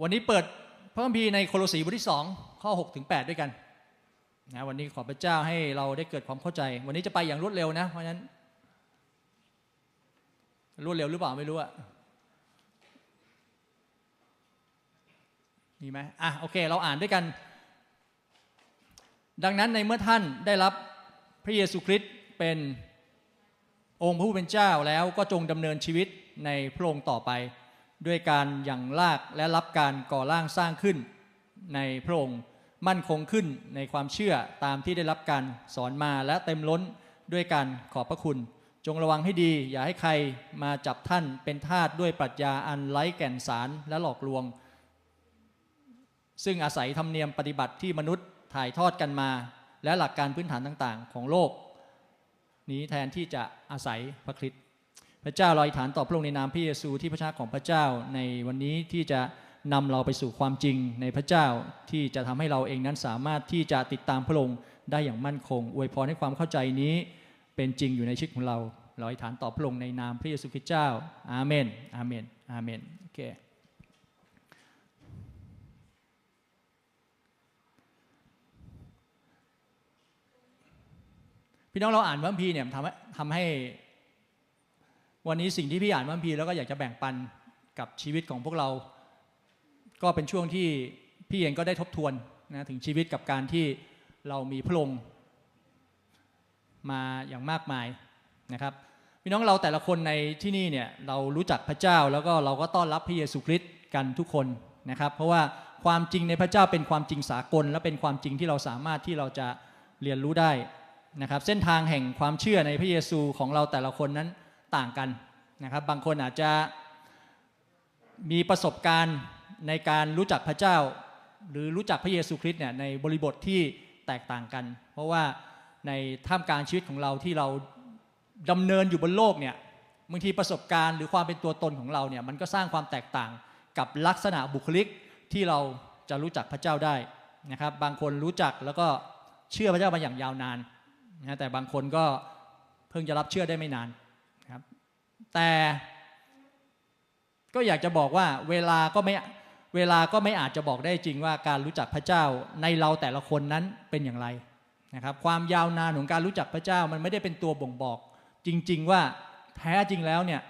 วันนี้เปิดพระคัมภีร์ในโคโลสีบทที่2ข้อ6ถึง8ด้วยกันนะวันนี้ขอพระเจ้าให้เราได้เกิดความเข้าใจวันนี้จะไปอย่างรวดเร็วนะเพราะฉะนั้นรวดเร็วหรือเปล่าไม่รู้อะมีไหมอ่ะโอเคเราอ่านด้วยกันดังนั้นในเมื่อท่านได้รับพระเยซูคริสต์เป็นองค์พระผู้เป็นเจ้าแล้วก็จงดำเนินชีวิตในพระองค์ต่อไปด้วยการหยั่งรากและรับการก่อร่างสร้างขึ้นในพระองค์มั่นคงขึ้นในความเชื่อตามที่ได้รับการสอนมาและเต็มล้นด้วยการขอบพระคุณจงระวังให้ดีอย่าให้ใครมาจับท่านเป็นทาสด้วยปรัชญาอันไร้แก่นสารและหลอกลวงซึ่งอาศัยธรรมเนียมปฏิบัติที่มนุษย์ถ่ายทอดกันมาและหลักการพื้นฐานต่างๆของโลกนี้แทนที่จะอาศัยพระคริสต์พระเจ้าเราอธิษฐานต่อพระองค์ในนามพระเยซูที่พระชนของพระเจ้าในวันนี้ที่จะนำเราไปสู่ความจริงในพระเจ้าที่จะทำให้เราเองนั้นสามารถที่จะติดตามพระองค์ได้อย่างมั่นคงอวยพรให้ความเข้าใจนี้เป็นจริงอยู่ในชีวิตของเราเราอธิษฐานต่อพระองค์ในนามพระเยซูคริสต์เจ้าอาเมนอาเมนอาเมนโอเคพี่น้องเราอ่านพระคัมภีร์เนี่ยทำให้วันนี้สิ่งที่พี่อ่านพระคัมภีร์แล้วก็อยากจะแบ่งปันกับชีวิตของพวกเราก็เป็นช่วงที่พี่เองก็ได้ทบทวนนะถึงชีวิตกับการที่เรามีพระองค์มาอย่างมากมายนะครับพี่น้องเราแต่ละคนในที่นี่เนี่ยเรารู้จักพระเจ้าแล้วก็เราก็ต้อนรับพระเยซูคริสต์กันทุกคนนะครับเพราะว่าความจริงในพระเจ้าเป็นความจริงสากลและเป็นความจริงที่เราสามารถที่เราจะเรียนรู้ได้นะครับเส้นทางแห่งความเชื่อในพระเยซูของเราแต่ละคนนั้นต่างกันนะครับบางคนอาจจะมีประสบการณ์ในการรู้จักพระเจ้าหรือรู้จักพระเยซูคริสต์เนี่ยในบริบทที่แตกต่างกันเพราะว่าในท่ามกลางชีวิตของเราที่เราดำเนินอยู่บนโลกเนี่ยบางทีประสบการณ์หรือความเป็นตัวตนของเราเนี่ยมันก็สร้างความแตกต่างกับลักษณะบุคลิกที่เราจะรู้จักพระเจ้าได้นะครับบางคนรู้จักแล้วก็เชื่อพระเจ้ามาอย่างยาวนานนะแต่บางคนก็เพิ่งจะรับเชื่อได้ไม่นานครับแต่ก็อยากจะบอกว่าเวลาก็ไม่อาจจะบอกได้จริงว่าการรู้จักพระเจ้าในเราแต่ละคนนั้นเป็นอย่างไรนะครับความยาวนานของการรู้จักพระเจ้ามันไม่ได้เป็นตัวบ่งบอกจริงๆว่าแท้จริงแล้วเนี่ย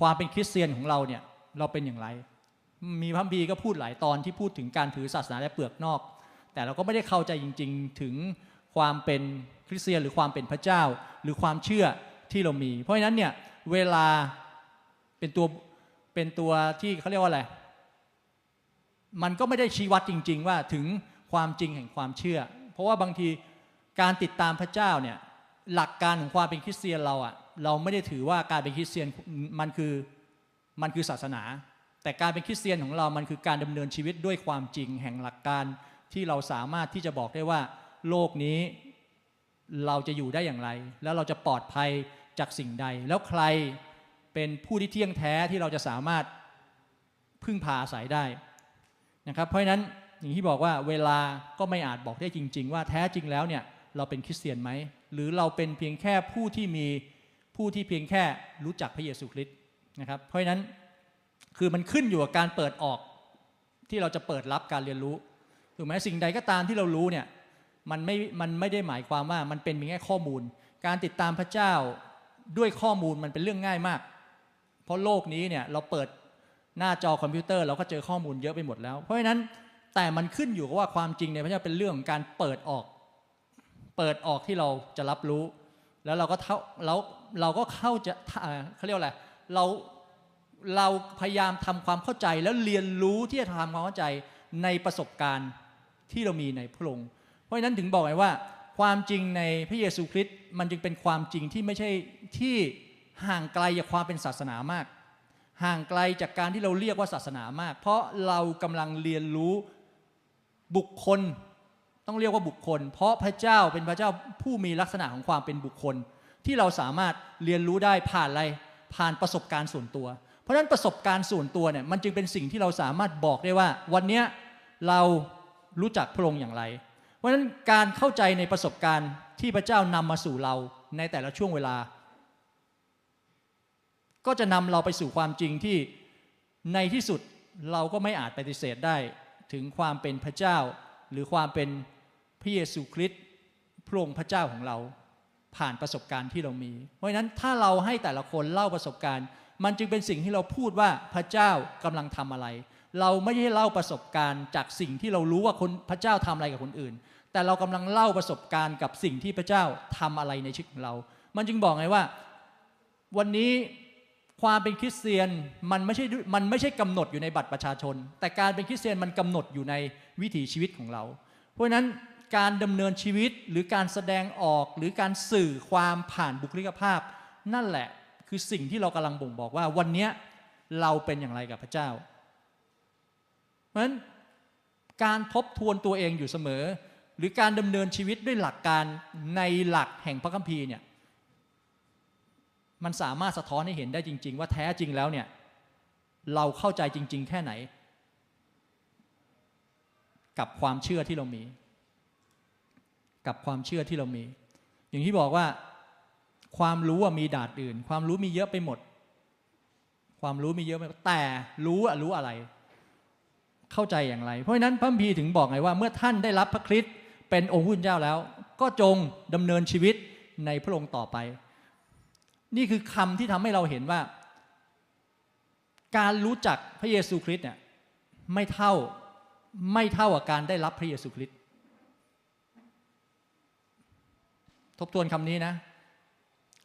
ความเป็นคริสเตียนของเราเนี่ยเราเป็นอย่างไรมีพระคัมภีร์ก็พูดหลายตอนที่พูดถึงการถือศาสนาและเปลือกนอกแต่เราก็ไม่ได้เข้าใจจริงๆถึงความเป็นคริสเตียนหรือความเป็นพระเจ้าหรือความเชื่อที่เรามีเพราะฉะนั้นเนี่ยเวลาเป็นตัวที่เขาเรียกว่าอะไรมันก็ไม่ได้ชี้วัดจริงๆว่าถึงความจริงแห่งความเชื่อเพราะว่าบางทีการติดตามพระเจ้าเนี่ยหลักการของความเป็นคริสเตียนเราอ่ะเราไม่ได้ถือว่าการเป็นคริสเตียนมันคือศาสนาแต่การเป็นคริสเตียนของเรามันคือการดำเนินชีวิตด้วยความจริงแห่งหลักการที่เราสามารถที่จะบอกได้ว่าโลกนี้เราจะอยู่ได้อย่างไรแล้วเราจะปลอดภัยจากสิ่งใดแล้วใครเป็นผู้ที่เที่ยงแท้ที่เราจะสามารถพึ่งพาอาศัยได้นะครับเพราะฉะนั้นอย่างที่บอกว่าเวลาก็ไม่อาจบอกได้จริงๆว่าแท้จริงแล้วเนี่ยเราเป็นคริสเตียนไหมหรือเราเป็นเพียงแค่ผู้ที่เพียงแค่รู้จักพระเยซูคริสต์นะครับเพราะฉะนั้นคือมันขึ้นอยู่กับการเปิดออกที่เราจะเปิดรับการเรียนรู้ถูกไหมสิ่งใดก็ตามที่เรารู้เนี่ยมันไม่ได้หมายความว่ามันเป็นเพียงแค่ข้อมูลการติดตามพระเจ้าด้วยข้อมูลมันเป็นเรื่องง่ายมากเพราะโลกนี้เนี่ยเราเปิดหน้าจอคอมพิวเตอร์เราก็เจอข้อมูลเยอะไปหมดแล้วเพราะฉะนั้นแต่มันขึ้นอยู่กับว่าความจริงในพระเจ้าเป็นเรื่องของการเปิดออกที่เราจะรับรู้แล้วเราก็เข้าจะเขาเรียกอะไรเราพยายามทำความเข้าใจแล้วเรียนรู้ที่จะทำความเข้าใจในประสบการณ์ที่เรามีในพระองค์เพราะฉะนั้นถึงบอกไงว่าความจริงในพระเยซูคริสต์มันจึงเป็นความจริงที่ไม่ใช่ที่ห่างไกลจากความเป็นศาสนามากห่างไกลจากการที่เราเรียกว่าศาสนามากเพราะเรากำลังเรียนรู้บุคคลต้องเรียกว่าบุคคลเพราะพระเจ้าเป็นพระเจ้าผู้มีลักษณะของความเป็นบุคคลที่เราสามารถเรียนรู้ได้ผ่านอะไรผ่านประสบการณ์ส่วนตัวเพราะฉะนั้นประสบการณ์ส่วนตัวเนี่ยมันจึงเป็นสิ่งที่เราสามารถบอกได้ว่าวันนี้เรารู้จักพระองค์อย่างไรเพราะฉะนั้นการเข้าใจในประสบการณ์ที่พระเจ้านำมาสู่เราในแต่ละช่วงเวลาก็จะนำเราไปสู่ความจริงที่ในที่สุด เราก็ไม่อาจปฏิเสธได้ถึงความเป็นพระเจ้าหรือความเป็นพระเยซูคริสต์พระองค์พระเจ้าของเราผ่านประสบการณ์ที่เรามีเพราะฉะนั้นถ้าเราให้แต่ละคนเล่าประสบการณ์มันจึงเป็นสิ่งที่เราพูดว่าพระเจ้ากำลังทำอะไรเราไม่ได้เล่าประสบการณ์จากสิ่งที่เรารู้ว่าคนพระเจ้าทำอะไรกับคนอื่นแต่เรากำลังเล่าประสบการณ์กับสิ่งที่พระเจ้าทำอะไรในชีวิตของเรามันจึงบอกไงว่าวันนี้ความเป็นคริสเตียนมันไม่ใช่กำหนดอยู่ในบัตรประชาชนแต่การเป็นคริสเตียนมันกำหนดอยู่ในวิถีชีวิตของเราเพราะฉะนั้นการดำเนินชีวิตหรือการแสดงออกหรือการสื่อความผ่านบุคลิกภาพนั่นแหละคือสิ่งที่เรากำลังบ่งบอกว่าวันนี้เราเป็นอย่างไรกับพระเจ้าเพราะฉะนั้นการทบทวนตัวเองอยู่เสมอหรือการดำเนินชีวิตด้วยหลักการในหลักแห่งพระคัมภีร์เนี่ยมันสามารถสะท้อนให้เห็นได้จริงๆว่าแท้จริงแล้วเนี่ยเราเข้าใจจริงๆแค่ไหนกับความเชื่อที่เรามีกับความเชื่อที่เรามีอย่างที่บอกว่าความรู้มีดาษอื่นความรู้มีเยอะไปหมดความรู้มีเยอะไปแต่รู้อะไรเข้าใจอย่างไรเพราะฉะนั้นพระคัมภีร์ถึงบอกไงว่าเมื่อท่านได้รับพระคริสต์เป็นองค์พระเจ้าแล้วก็จงดำเนินชีวิตในพระองค์ต่อไปนี่คือคำที่ทำให้เราเห็นว่าการรู้จักพระเยซูคริสต์เนี่ยไม่เท่ากับการได้รับพระเยซูคริสต์ทบทวนคำนี้นะ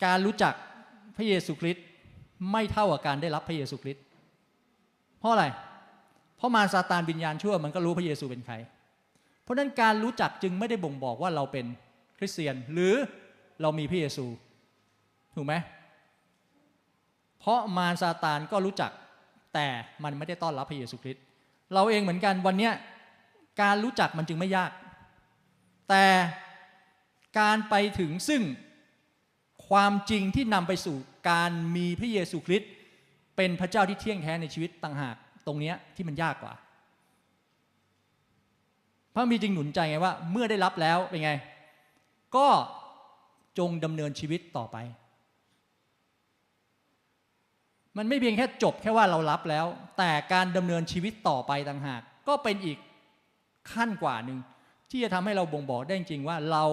การรู้จักพระเยซูคริสต์ไม่เท่ากับการได้รับพระเยซูคริสต์เพราะอะไรเพราะมารซาตานวิญญาณชั่วมันก็รู้พระเยซูเป็นใครเพราะนั้นการรู้จักจึงไม่ได้บ่งบอกว่าเราเป็นคริสเตียนหรือเรามีพระเยซูถูกไหมเพราะมารซาตานก็รู้จักแต่มันไม่ได้ต้อนรับพระเยซูคริสต์เราเองเหมือนกันวันนี้การรู้จักมันจึงไม่ยากแต่การไปถึงซึ่งความจริงที่นำไปสู่การมีพระเยซูคริสต์เป็นพระเจ้าที่เที่ยงแท้ในชีวิตต่างหากตรงนี้ที่มันยากกว่าพระคัมภีร์จึงหนุนใจไงว่าเมื่อได้รับแล้วเป็นไงก็จงดำเนินชีวิตต่อไปมันไม่เพียงแค่จบแค่ว่าเรารับแล้วแต่การดำเนินชีวิตต่อไปต่างหากก็เป็นอีกขั้นกว่าหนึ่งที่จะทำให้เราบ่งบอกได้จริงว่าเรา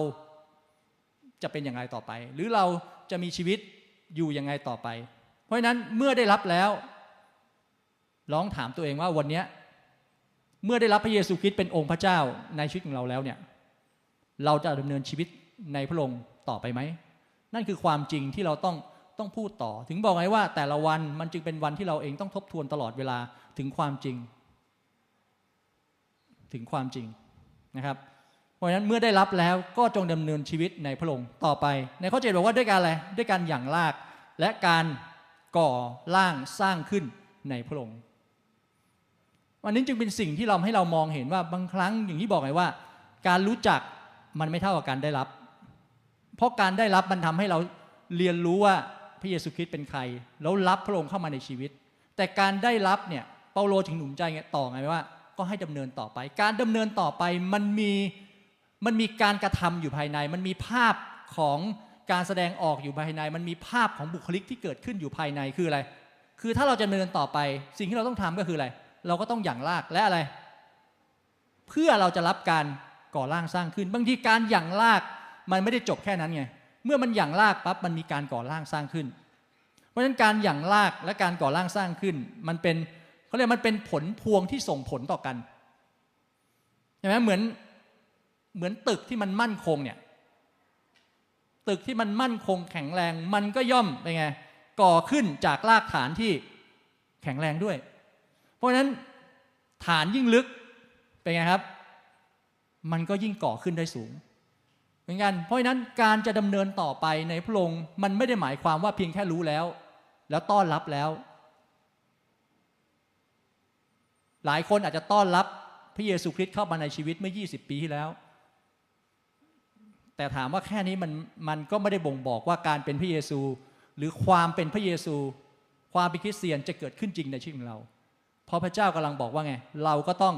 จะเป็นอย่างไรต่อไปหรือเราจะมีชีวิตอยู่อย่างไรต่อไปเพราะฉะนั้นเมื่อได้รับแล้วลองถามตัวเองว่าวันนี้เมื่อได้รับพระเยซูคริสต์เป็นองค์พระเจ้าในชีวิตของเราแล้วเนี่ยเราจะดำเนินชีวิตในพระองค์ต่อไปไหมนั่นคือความจริงที่เราต้องพูดต่อถึงบอกไงว่าแต่ละวันมันจึงเป็นวันที่เราเองต้องทบทวนตลอดเวลาถึงความจริงนะครับเพราะฉะนั้นเมื่อได้รับแล้วก็จงดำเนินชีวิตในพระองค์ต่อไปในข้อ 7 บอกว่าด้วยการอะไรด้วยการหยั่งรากและการก่อร่างสร้างขึ้นในพระองค์วันนี้จึงเป็นสิ่งที่เราให้เรามองเห็นว่าบางครั้งอย่างที่บอกไงว่าการรู้จักมันไม่เท่ากับการได้รับเพราะการได้รับมันทำให้เราเรียนรู้ว่าพระเยซูคริสต์เป็นใครแล้วรับพระองค์เข้ามาในชีวิตแต่การได้รับเนี่ยเปาโลถึงหนุนใจต่อไงว่าก็ให้ดำเนินต่อไปการดำเนินต่อไปมันมีการกระทำอยู่ภายในมันมีภาพของการแสดงออกอยู่ภายในมันมีภาพของบุคลิกที่เกิดขึ้นอยู่ภายในคืออะไรคือถ้าเราจะดำเนินต่อไปสิ่งที่เราต้องทำก็คืออะไรเราก็ต้องหยั่งรากและอะไรเพื่อเราจะรับการก่อร่างสร้างขึ้นบางทีการหยั่งรากมันไม่ได้จบแค่นั้นไงเมื่อมันหยั่งรากปั๊บมันมีการก่อร่างสร้างขึ้นเพราะฉะนั้นการหยั่งรากและการก่อร่างสร้างขึ้นมันเป็นเขาเรียกมันเป็นผลพวงที่ส่งผลต่อกันใช่ไหมเหมือนตึกที่มันมั่นคงเนี่ยตึกที่มันมั่นคงแข็งแรงมันก็ย่อมเป็นไงก่อขึ้นจากรากฐานที่แข็งแรงด้วยเพราะฉะนั้นฐานยิ่งลึกเป็นไงครับมันก็ยิ่งก่อขึ้นได้สูงเหมือนกันเพราะฉะนั้นการจะดำเนินต่อไปในพระองค์มันไม่ได้หมายความว่าเพียงแค่รู้แล้วแล้วต้อนรับแล้วหลายคนอาจจะต้อนรับพระเยซูคริสต์เข้ามาในชีวิตเมื่อ20ปีที่แล้วแต่ถามว่าแค่นี้มันก็ไม่ได้บ่งบอกว่าการเป็นพระเยซูหรือความเป็นพระเยซูความเป็นคริสเตียนจะเกิดขึ้นจริงในชีวิตของเราเพราะพระเจ้ากำลังบอกว่าไงเราก็ต้อง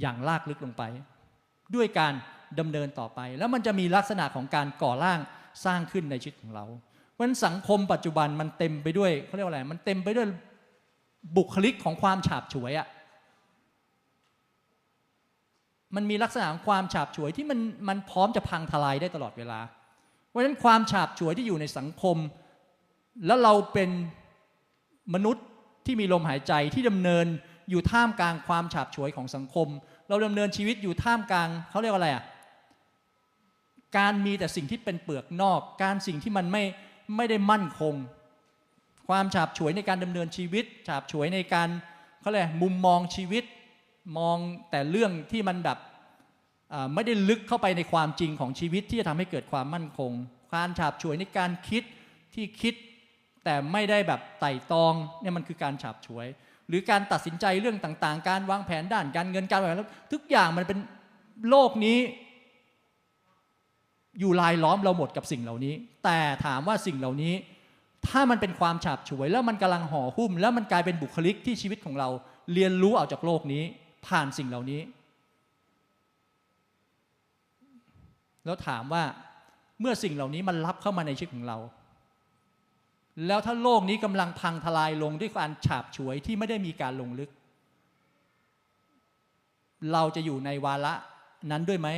อย่างลากลึกลงไปด้วยการดำเนินต่อไปแล้วมันจะมีลักษณะของการก่อร่างสร้างขึ้นในชีวิตของเราเพราะฉะนั้นสังคมปัจจุบันมันเต็มไปด้วยเขาเรียกว่าอะไรมันเต็มไปด้วย บุคลิกของความฉาบฉวยอ่ะมันมีลักษณะของความฉาบฉวยที่มันพร้อมจะพังทลายได้ตลอดเวลาเพราะฉะนั้นความฉาบฉวยที่อยู่ในสังคมแล้วเราเป็นมนุษย์ที่มีลมหายใจที่ดำเนินอยู่ท่ามกลางความฉาบฉวยของสังคมเราดำเนินชีวิตอยู่ท่ามกลางเขาเรียกว่าอะไรอ่ะการมีแต่สิ่งที่เป็นเปลือกนอกการสิ่งที่มันไม่ได้มั่นคงความฉาบฉวยในการดำเนินชีวิตฉาบฉวยในการเขาเรียกมุมมองชีวิตมองแต่เรื่องที่มันแบบไม่ได้ลึกเข้าไปในความจริงของชีวิตที่จะทำให้เกิดความมั่นคงความฉาบฉวยในการคิดที่คิดแต่ไม่ได้แบบไต่ตองเนี่ยมันคือการฉาบฉวยหรือการตัดสินใจเรื่องต่างๆการวางแผนด้านการเงินการอะไรทุกอย่างมันเป็นโลกนี้อยู่รายล้อมเราหมดกับสิ่งเหล่านี้แต่ถามว่าสิ่งเหล่านี้ถ้ามันเป็นความฉาบฉวยแล้วมันกำลังห่อหุ้มแล้วมันกลายเป็นบุคลิกที่ชีวิตของเราเรียนรู้ออกจากโลกนี้ผ่านสิ่งเหล่านี้แล้วถามว่าเมื่อสิ่งเหล่านี้มันรับเข้ามาในชีวิตของเราแล้วถ้าโลกนี้กำลังพังทลายลงด้วยการฉาบฉวยที่ไม่ได้มีการลงลึกเราจะอยู่ในวาระนั้นด้วยไหม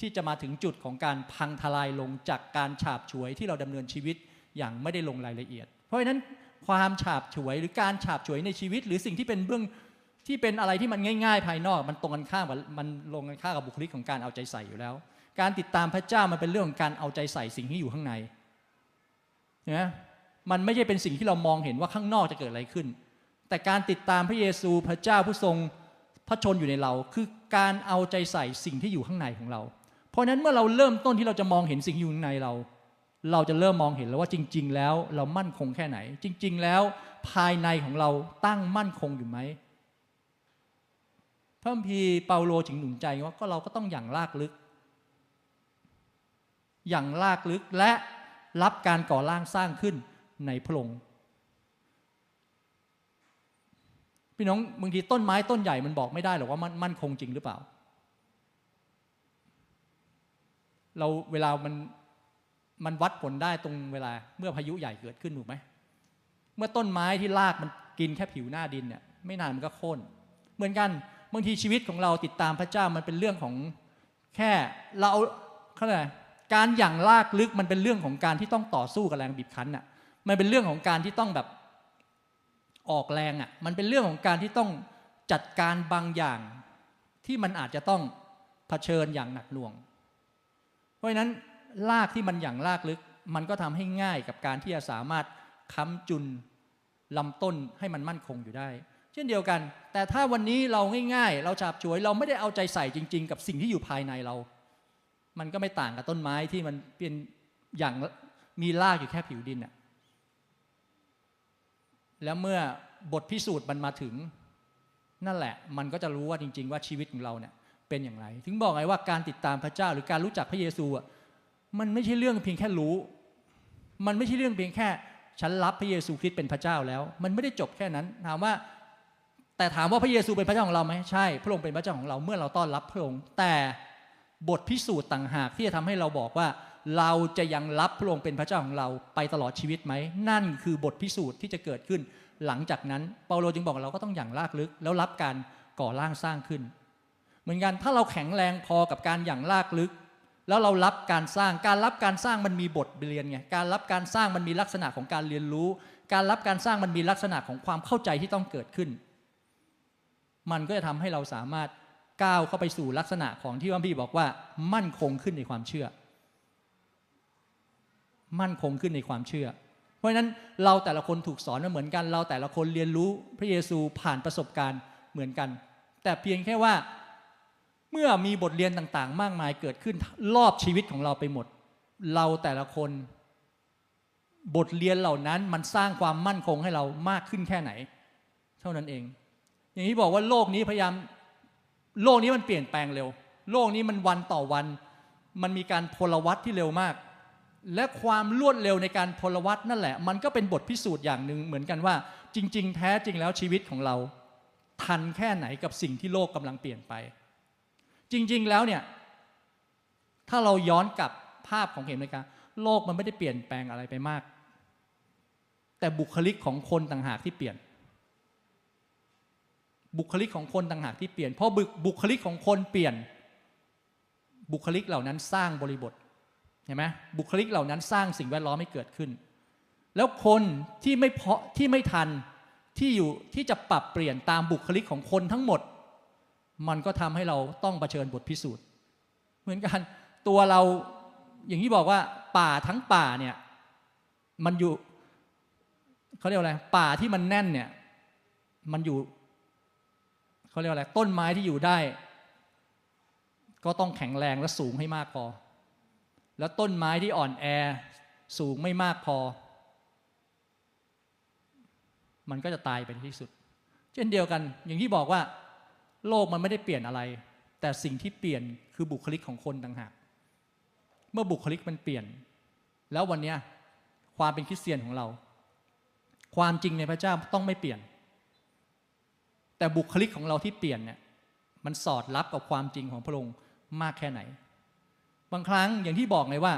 ที่จะมาถึงจุดของการพังทลายลงจากการฉาบฉวยที่เราดำเนินชีวิตอย่างไม่ได้ลงรายละเอียดเพราะฉะนั้นความฉาบฉวยหรือการฉาบฉวยในชีวิตหรือสิ่งที่เป็นเบื้องที่เป็นอะไรที่มันง่ายๆภายนอกมันตรงกันข้ามกับมันลงกันข้ามกับบุคลิกของการเอาใจใส่อยู่แล้วการติดตามพระเจ้ามันเป็นเรื่องของการเอาใจใส่สิ่งที่อยู่ข้างในนะมันไม่ใช่เป็นสิ่งที่เรามองเห็นว่าข้างนอกจะเกิดอะไรขึ้นแต่การติดตามพระเยซูพระเจ้าผู้ทรงพระชนอยู่ในเราคือการเอาใจใส่สิ่งที่อยู่ข้างในของเราเพราะฉะนั้นเมื่อเราเริ่มต้นที่เราจะมองเห็นสิ่งอยู่ข้างในเราจะเริ่มมองเห็นแล้วว่าจริงๆแล้วเรามั่นคงแค่ไหนจริงๆแล้วภายในของเราตั้งมั่นคงอยู่ไหมพระคัมภีร์เปาโลถึงหนุนใจว่าก็เราก็ต้องอย่างลากลึกและรับการก่อร่างสร้างขึ้นในพระองค์พี่น้องบางทีต้นไม้ต้นใหญ่มันบอกไม่ได้หรอกว่ามันมั่นคงจริงหรือเปล่าเราเวลามันวัดผลได้ตรงเวลาเมื่อพายุใหญ่เกิดขึ้นถูกไหมเมื่อต้นไม้ที่รากมันกินแค่ผิวหน้าดินเนี่ยไม่นานมันก็โค่นเหมือนกันบางทีชีวิตของเราติดตามพระเจ้ามันเป็นเรื่องของแค่เราเข้าใจการอย่างลากลึกมันเป็นเรื่องของการที่ต้องต่อสู้กับแรงบีบคั้นอ่ะมันเป็นเรื่องของการที่ต้องแบบออกแรงอ่ะมันเป็นเรื่องของการที่ต้องจัดการบางอย่างที่มันอาจจะต้องเผชิญอย่างหนักหน่วงเพราะฉะนั้นลากที่มันอย่างลากลึกมันก็ทำให้ง่ายกับการที่จะสามารถค้ำจุนลำต้นให้มันมั่นคงอยู่ได้เช่นเดียวกันแต่ถ้าวันนี้เราง่ายๆเราฉาบฉวยเราไม่ได้เอาใจใส่จริงๆกับสิ่งที่อยู่ภายในเรามันก็ไม่ต่างกับต้นไม้ที่มันเป็นอย่างมีรากอยู่แค่ผิวดินน่ะแล้วเมื่อบทพิสูจน์มันมาถึงนั่นแหละมันก็จะรู้ว่าจริงๆว่าชีวิตของเราเนี่ยเป็นอย่างไรถึงบอกไงว่าการติดตามพระเจ้าหรือการรู้จักพระเยซูอ่ะมันไม่ใช่เรื่องเพียงแค่รู้มันไม่ใช่เรื่องเพียงแค่ฉันรับพระเยซูคริสต์เป็นพระเจ้าแล้วมันไม่ได้จบแค่นั้นถามว่าพระเยซูเป็นพระเจ้าของเราไหมใช่พระองค์เป็นพระเจ้าของเราเมื่อเราต้อนรับพระองค์แต่บทพิสูจน์ต่างหากที่จะทำให้เราบอกว่าเราจะยังรับพระองค์เป็นพระเจ้าของเราไปตลอดชีวิตไหมนั่นคือบทพิสูจน์ที่จะเกิดขึ้นหลังจากนั้นเปาโลจึงบอกเราก็ต้องอย่างลากลึกแล้วรับการก่อร่างสร้างขึ้นเหมือนกันถ้าเราแข็งแรงพอกับการอย่างลากลึกแล้วเรารับการสร้างมันมีบทเรียนไงการรับการสร้างมันมีลักษณะของการเรียนรู้การรับการสร้างมันมีลักษณะของความเข้าใจที่ต้องเกิดขึ้นมันก็จะทำให้เราสามารถก้าวเข้าไปสู่ลักษณะของที่พระคัมภีร์บอกว่ามั่นคงขึ้นในความเชื่อเพราะฉะนั้นเราแต่ละคนถูกสอนมาเหมือนกันเราแต่ละคนเรียนรู้พระเยซูผ่านประสบการณ์เหมือนกันแต่เพียงแค่ว่าเมื่อมีบทเรียนต่างๆมากมายเกิดขึ้นรอบชีวิตของเราไปหมดเราแต่ละคนบทเรียนเหล่านั้นมันสร้างความมั่นคงให้เรามากขึ้นแค่ไหนเท่านั้นเองอย่างที่บอกว่าโลกนี้พยายามโลกนี้มันเปลี่ยนแปลงเร็วโลกนี้มันวันต่อวันมันมีการพลวัตที่เร็วมากและความรวดเร็วในการพลวัตนั่นแหละมันก็เป็นบทพิสูจน์อย่างหนึ่งเหมือนกันว่าจริงๆแท้จริงแล้วชีวิตของเราทันแค่ไหนกับสิ่งที่โลกกำลังเปลี่ยนไปจริงๆแล้วเนี่ยถ้าเราย้อนกลับภาพของเห็นไหมครับโลกมันไม่ได้เปลี่ยนแปลงอะไรไปมากแต่บุคลิกของคนต่างหากที่เปลี่ยน บุคลิกของคนต่างหากที่เปลี่ยนเพราะบุคลิกของคนเปลี่ยนบุคลิกเหล่านั้นสร้างบริบทเห็นไหมบุคลิกเหล่านั้นสร้างสิ่งแวดล้อมให้เกิดขึ้นแล้วคนที่ไม่เพาะที่ไม่ทันที่อยู่ที่จะปรับเปลี่ยนตามบุคลิกของคนทั้งหมดมันก็ทำให้เราต้องเผชิญบทพิสูจน์เหมือนกันตัวเราอย่างที่บอกว่าป่าทั้งป่าเนี่ยมันอยู่เขาเรียกอะไรป่าที่มันแน่นเนี่ยมันอยู่เขาเรียกอะไรต้นไม้ที่อยู่ได้ก็ต้องแข็งแรงและสูงให้มากพอแล้วต้นไม้ที่อ่อนแอสูงไม่มากพอมันก็จะตายเป็นที่สุดเช่นเดียวกันอย่างที่บอกว่าโลกมันไม่ได้เปลี่ยนอะไรแต่สิ่งที่เปลี่ยนคือบุคลิกของคนต่างหากเมื่อบุคลิกมันเปลี่ยนแล้ววันนี้ความเป็นคริสเตียนของเราความจริงในพระเจ้าต้องไม่เปลี่ยนแต่บุคลิกของเราที่เปลี่ยนเนี่ยมันสอดรับกับความจริงของพระองค์มากแค่ไหนบางครั้งอย่างที่บอกเลยว่า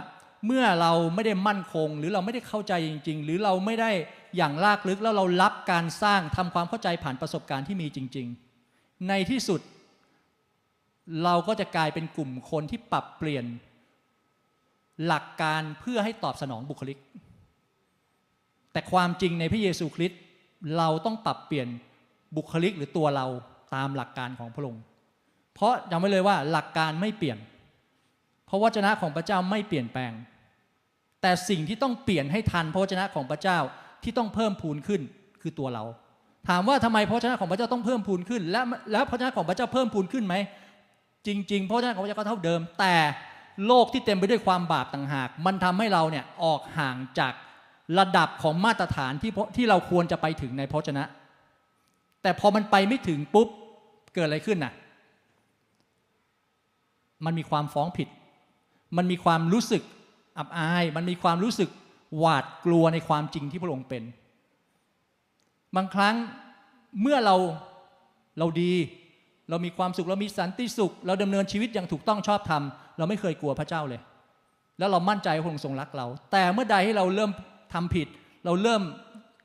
เมื่อเราไม่ได้มั่นคงหรือเราไม่ได้เข้าใจจริงๆหรือเราไม่ได้อย่างลากลึกแล้วเรารับการสร้างทำความเข้าใจผ่านประสบการณ์ที่มีจริงๆในที่สุดเราก็จะกลายเป็นกลุ่มคนที่ปรับเปลี่ยนหลักการเพื่อให้ตอบสนองบุคลิกแต่ความจริงในพระเยซูคริสต์เราต้องปรับเปลี่ยนบุคลิกหรือตัวเราตามหลักการของพระองค์เพราะจำไว้เลยว่าหลักการไม่เปลี่ยนเพราะวจนะของพระเจ้าไม่เปลี่ยนแปลงแต่สิ่งที่ต้องเปลี่ยนให้ทันพระวจนะของพระเจ้าที่ต้องเพิ่มพูนขึ้นคือตัวเราถามว่าทำไมพระวจนะของพระเจ้าต้องเพิ่มพูนขึ้นและพระวจนะของพระเจ้าเพิ่มพูนขึ้นไหมจริงๆพระวจนะของพระเจ้าก็เท่าเดิมแต่โลกที่เต็มไปด้วยความบาปต่างหากมันทำให้เราเนี่ยออกห่างจากระดับของมาตรฐานที่เราควรจะไปถึงในพระวจนะแต่พอมันไปไม่ถึงปุ๊บเกิดอะไรขึ้นน่ะมันมีความฟ้องผิดมันมีความรู้สึกอับอายมันมีความรู้สึกหวาดกลัวในความจริงที่พระองค์เป็นบางครั้งเมื่อเราดีเรามีความสุขเรามีสันติสุขเราดำเนินชีวิตอย่างถูกต้องชอบธรรมเราไม่เคยกลัวพระเจ้าเลยแล้วเรามั่นใจว่าพระองค์ทรงรักเราแต่เมื่อใดที่เราเริ่มทำผิดเราเริ่ม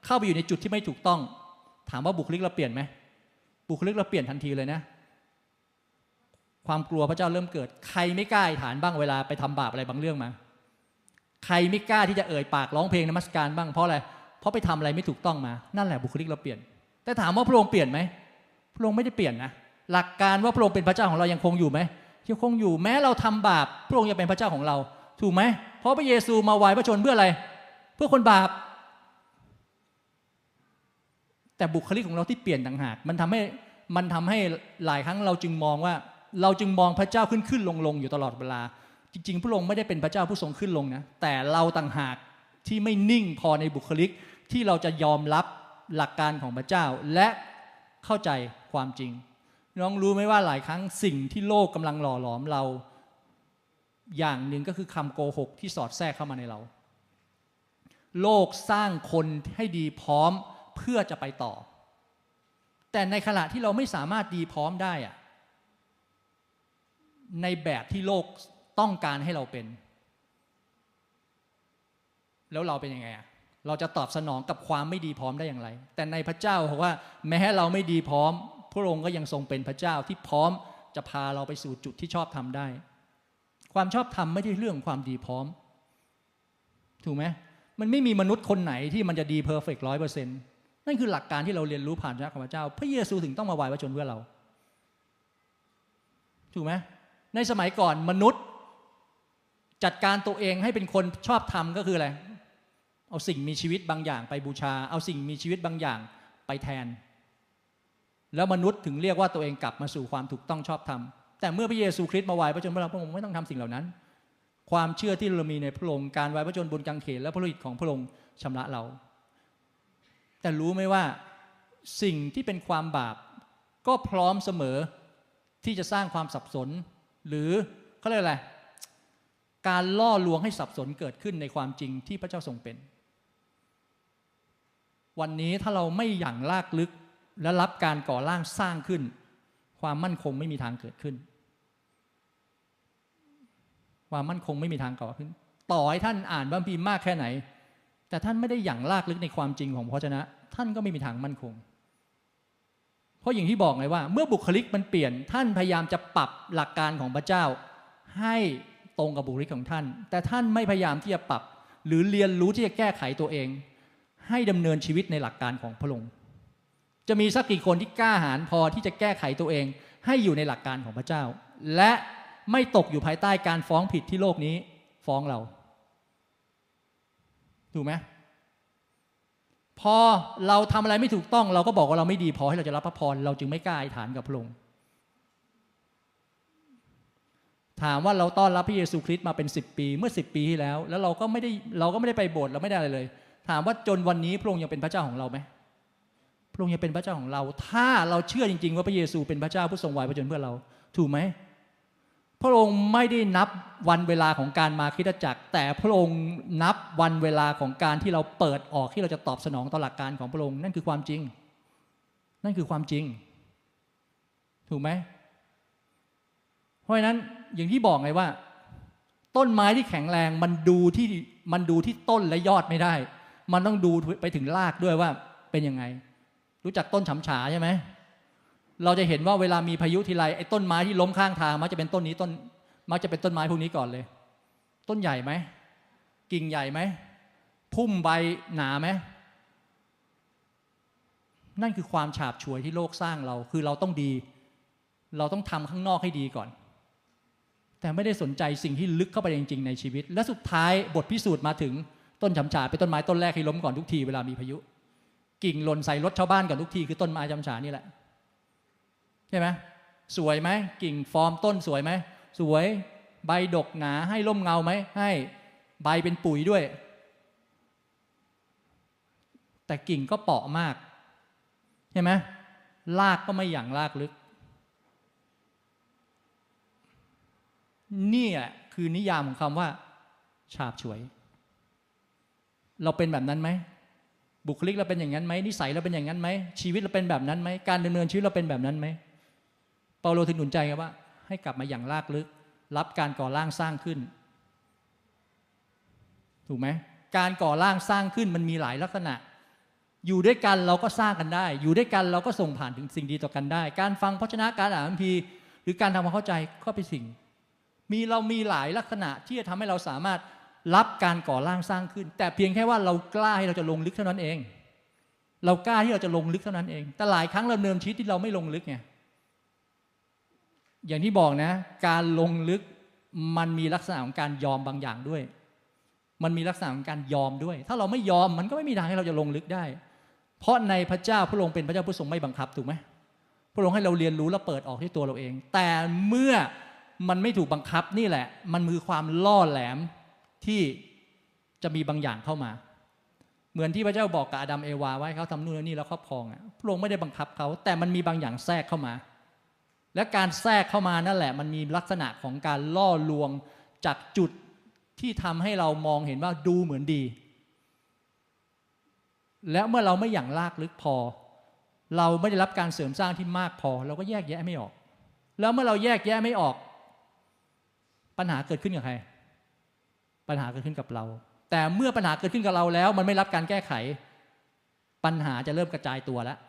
เข้าไปอยู่ในจุดที่ไม่ถูกต้องถามว่าบุคลิกเราเปลี่ยนไหมบุคลิกเราเปลี่ยนทันทีเลยนะความกลัวพระเจ้าเริ่มเกิดใครไม่กล้าอธิษฐานบ้างเวลาไปทำบาปอะไรบางเรื่องมาใครไม่กล้าที่จะเอ่ยปากร้องเพลงนมัสการบ้างเพราะอะไรเพราะไปทำอะไรไม่ถูกต้องมานั่นแหละบุคลิกเราเปลี่ยนแต่ถามว่าพระองค์เปลี่ยนไหมพระองค์ไม่ได้เปลี่ยนนะหลักการว่าพระองค์เป็นพระเจ้าของเรายังคงอยู่ไหมยังคงอยู่แม้เราทำบาปพระองค์ยังเป็นพระเจ้าของเราถูกไหมเพราะพระเยซูมาวายพระชนเพื่ออะไรเพื่อคนบาปแต่บุคลิกของเราที่เปลี่ยนต่างหากมันทำให้หลายครั้งเราจึงมองพระเจ้าขึ้นลงอยู่ตลอดเวลาจริงๆพระองค์ไม่ได้เป็นพระเจ้าผู้ทรงขึ้นลงนะแต่เราต่างหากที่ไม่นิ่งพอในบุคลิกที่เราจะยอมรับหลักการของพระเจ้าและเข้าใจความจริงน้องรู้ไหมว่าหลายครั้งสิ่งที่โลกกำลังหล่อหลอมเราอย่างหนึ่งก็คือคำโกหกที่สอดแทรกเข้ามาในเราโลกสร้างคนให้ดีพร้อมเพื่อจะไปต่อแต่ในขณะที่เราไม่สามารถดีพร้อมได้อะในแบบที่โลกต้องการให้เราเป็นแล้วเราเป็นยังไงเราจะตอบสนองกับความไม่ดีพร้อมได้อย่างไรแต่ในพระเจ้าบอกว่าแม้เราไม่ดีพร้อมพระองค์ก็ยังทรงเป็นพระเจ้าที่พร้อมจะพาเราไปสู่จุดที่ชอบทำได้ความชอบทำไม่ใช่เรื่องความดีพร้อมถูกไหมมันไม่มีมนุษย์คนไหนที่มันจะดีเพอร์เฟกต์ 100% นั่นคือหลักการที่เราเรียนรู้ผ่านพระของพระเจ้าพระเยซูถึงต้องมาวายพระชนเพื่อเราถูกไหมในสมัยก่อนมนุษย์จัดการตัวเองให้เป็นคนชอบธรรมก็คืออะไรเอาสิ่งมีชีวิตบางอย่างไปบูชาเอาสิ่งมีชีวิตบางอย่างไปแทนแล้วมนุษย์ถึงเรียกว่าตัวเองกลับมาสู่ความถูกต้องชอบธรรมแต่เมื่อพระเยซูคริสต์มาวายพระชนเพื่อเราพระองค์ไม่ต้องทำสิ่งเหล่านั้นความเชื่อที่เรามีในพระองค์การวายพระชนบนกางเขนและพระฤทธิ์ของพระองค์ชำระเราแต่รู้ไหมว่าสิ่งที่เป็นความบาปก็พร้อมเสมอที่จะสร้างความสับสนหรือเขาเรียกอะไรการล่อลวงให้สับสนเกิดขึ้นในความจริงที่พระเจ้าทรงเป็นวันนี้ถ้าเราไม่อย่างลากลึกและรับการก่อร่างสร้างขึ้นความมั่นคงไม่มีทางเกิดขึ้นความมั่นคงไม่มีทางเกิดขึ้นต่อให้ท่านอ่านพระคัมภีร์มากแค่ไหนแต่ท่านไม่ได้อย่างลากลึกในความจริงของพระวจนะท่านก็ไม่มีทางมั่นคง เพราะอย่างที่บอกไงว่าเมื่อบุคลิกมันเปลี่ยนท่านพยายามจะปรับหลักการของพระเจ้าให้ตรงกับบุคลิกของท่านแต่ท่านไม่พยายามที่จะปรับหรือเรียนรู้ที่จะแก้ไขตัวเองให้ดำเนินชีวิตในหลักการของพระองค์จะมีสักกี่คนที่กล้าหาญพอที่จะแก้ไขตัวเองให้อยู่ในหลักการของพระเจ้าและไม่ตกอยู่ภายใต้การฟ้องผิดที่โลกนี้ฟ้องเราถูกไหมพอเราทำอะไรไม่ถูกต้องเราก็บอกว่าเราไม่ดีพอให้เราจะรับพระพรเราจึงไม่กล้าอธิษฐานกับพระองค์ถามว่าเราต้อนรับพระเยซูคริสต์มาเป็น10ปีเมื่อ10ปีที่แล้วแล้วเราก็ไม่ได้ไปโบสถ์เราไม่ได้อะไรเลยถามว่าจนวันนี้พระองค์ยังเป็นพระเจ้าของเราไหมพระองค์ยังเป็นพระเจ้าของเราถ้าเราเชื่อจริงๆว่าพระเยซูเป็นพระเจ้าผู้ทรงวายพระชนเพื่อเราถูกไหมพระองค์ไม่ได้นับวันเวลาของการมาคริสตจักรแต่พระองค์นับวันเวลาของการที่เราเปิดออกที่เราจะตอบสนองต่อหลักการของพระองค์นั่นคือความจริงนั่นคือความจริงถูกไหมเพราะฉะนั้นอย่างที่บอกไงว่าต้นไม้ที่แข็งแรงมันดูที่ต้นและยอดไม่ได้มันต้องดูไปถึงรากด้วยว่าเป็นยังไงรู้จักต้นฉ่ำฉาใช่ไหมเราจะเห็นว่าเวลามีพายุทีไรไอ้ต้นไม้ที่ล้มข้างทางมักจะเป็นต้นนี้มักจะเป็นต้นไม้พวกนี้ก่อนเลยต้นใหญ่ไหมกิ่งใหญ่ไหมพุ่มใบหนาไหมนั่นคือความฉาบฉวยที่โลกสร้างเราคือเราต้องดีเราต้องทำข้างนอกให้ดีก่อนแต่ไม่ได้สนใจสิ่งที่ลึกเข้าไปจริงๆในชีวิตและสุดท้ายบทพิสูจน์มาถึงต้นฉ่ำฉาเป็นต้นไม้ต้นแรกที่ล้มก่อนทุกทีเวลามีพายุกิ่งหล่นใส่รถชาวบ้านก่อนทุกทีคือต้นไม้ฉ่ำฉานี่แหละใช่ไหมสวยไหมกิ่งฟอร์มต้นสวยไหมสวยใบดกหนาให้ร่มเงาไหมให้ใบเป็นปุ๋ยด้วยแต่กิ่งก็เปราะมากใช่ไหมรากก็ไม่หยั่งรากลึกนี่แหละคือนิยามของคำว่าฉาบฉวยเราเป็นแบบนั้นไหมบุคลิกเราเป็นอย่างนั้นไหมนิสัยเราเป็นอย่างนั้นไหมชีวิตเราเป็นแบบนั้นไหมการดำเนินชีวิตเราเป็นแบบนั้นไหมเปาโลถึงหนุนใจกันว่าให้กลับมาอย่างรากลึกรับการก่อร่างสร้างขึ้นถูกไหมการก่อร่างสร้างขึ้นมันมีหลายลักษณะอยู่ด้วยกันเราก็สร้างกันได้อยู่ด้วยกันเราก็ส่งผ่านถึงสิ่งดีต่อกันได้การฟังพระชนะการอ่านคัมภีร์หรือการทำความเข้าใจก็เป็นสิ่งเรามีหลายลักษณะที่จะทำให้เราสามารถรับการก่อร่างสร้างขึ้นแต่เพียงแค่ว่าเรากล้าให้เราจะลงลึกเท่านั้นเองเรากล้าที่เราจะลงลึกเท่านั้นเองแต่หลายครั้งเราเนิมชีวิตที่เราไม่ลงลึกไงอย่างที่บอกนะการลงลึกมันมีลักษณะของการยอมบางอย่างด้วยมันมีลักษณะของการยอมด้วยถ้าเราไม่ยอมมันก็ไม่มีทางให้เราจะลงลึกได้เพราะในพระเจ้าพระองค์เป็นพระเจ้าผู้ทรงไม่บังคับถูกไหมพระองค์ให้เราเรียนรู้และเปิดออกที่ตัวเราเองแต่เมื่อมันไม่ถูกบังคับนี่แหละมันคือความล่อแหลมที่จะมีบางอย่างเข้ามาเหมือนที่พระเจ้าบอกกับอาดัมเอวาไว้เขาทำนู่นนี่แล้วครอบครองพระองค์ไม่ได้บังคับเขาแต่มันมีบางอย่างแทรกเข้ามาและการแทรกเข้ามานั่นแหละมันมีลักษณะของการล่อลวงจากจุดที่ทำให้เรามองเห็นว่าดูเหมือนดีและเมื่อเราไม่อย่างลากลึกพอเราไม่ได้รับการเสริมสร้างที่มากพอเราก็แยกแยะไม่ออกแล้วเมื่อเราแยกแยะไม่ออกปัญหาเกิดขึ้นกับใครปัญหาเกิดขึ้นกับเราแต่เมื่อปัญหาเกิดขึ้นกับเราแล้วมันไม่รับการแก้ไขปัญหาจะเริ่มกระจายตัวแล้ว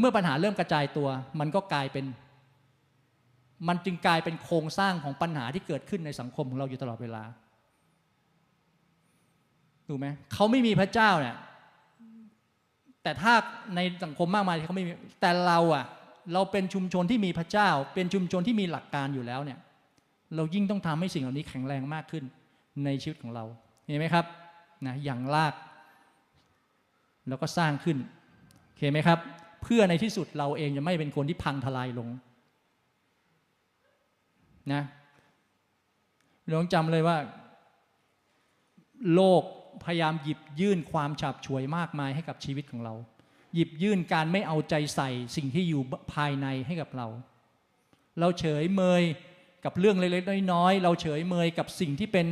เมื่อปัญหาเริ่มกระจายตัวมันจึงกลายเป็นโครงสร้างของปัญหาที่เกิดขึ้นในสังคมของเราอยู่ตลอดเวลาถูกไหมเขาไม่มีพระเจ้าเนี่ยแต่ถ้าในสังคมมากมายเขาไม่มีแต่เราเป็นชุมชนที่มีพระเจ้าเป็นชุมชนที่มีหลักการอยู่แล้วเนี่ยเรายิ่งต้องทำให้สิ่งเหล่านี้แข็งแรงมากขึ้นในชีวิตของเราเห็นไหมครับนะอย่างลากแล้วก็สร้างขึ้นโอเคไหมครับเพื่อในที่สุดเราเองจะไม่เป็นคนที่พังทลายลงนะลองจำเลยว่าโลกพยายามหยิบยื่นความฉาบฉวยมากมายให้กับชีวิตของเราหยิบยื่นการไม่เอาใจใส่สิ่งที่อยู่ภายในให้กับเราเฉยเมยกับเรื่องเล็กๆน้อยๆเราเฉยเมยกับสิ่งที่เป็น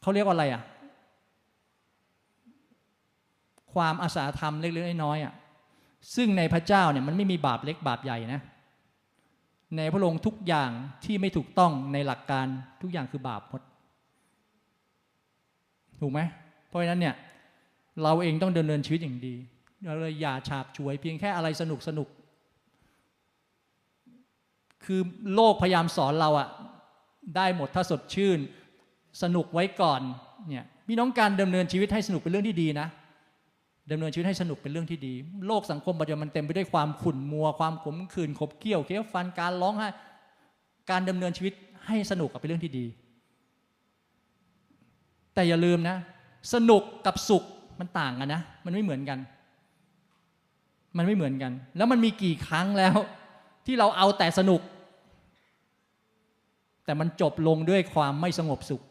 เขาเรียกว่าอะไรอ่ะความอาสาธรรมเล็กๆน้อยๆอ่ะซึ่งในพระเจ้าเนี่ยมันไม่มีบาปเล็กบาปใหญ่นะในพระองค์ทุกอย่างที่ไม่ถูกต้องในหลักการทุกอย่างคือบาปหมดถูกไหมเพราะฉะนั้นเนี่ยเราเองต้องดำเนินชีวิตอย่างดี เราอย่าฉาบฉวยเพียงแค่อะไรสนุกสนุกคือโลกพยายามสอนเราอะได้หมดถ้าสดชื่นสนุกไว้ก่อนเนี่ยพี่น้องการดำเนินชีวิตให้สนุกเป็นเรื่องที่ดีนะดำเนินชีวิตให้สนุกเป็นเรื่องที่ดีโลกสังคมปัจจุบันมันเต็มไปด้วยความขุ่นมัวความขมขื่นขบเคี้ยวเคี้ยวฟันการร้องไห้การดำเนินชีวิตให้สนุกเป็นเรื่องที่ดีแต่อย่าลืมนะสนุกกับสุขมันต่างกันนะมันไม่เหมือนกันมันไม่เหมือนกันแล้วมันมีกี่ครั้งแล้วที่เราเอาแต่สนุกแต่มันจบลงด้วยความไม่สงบสุข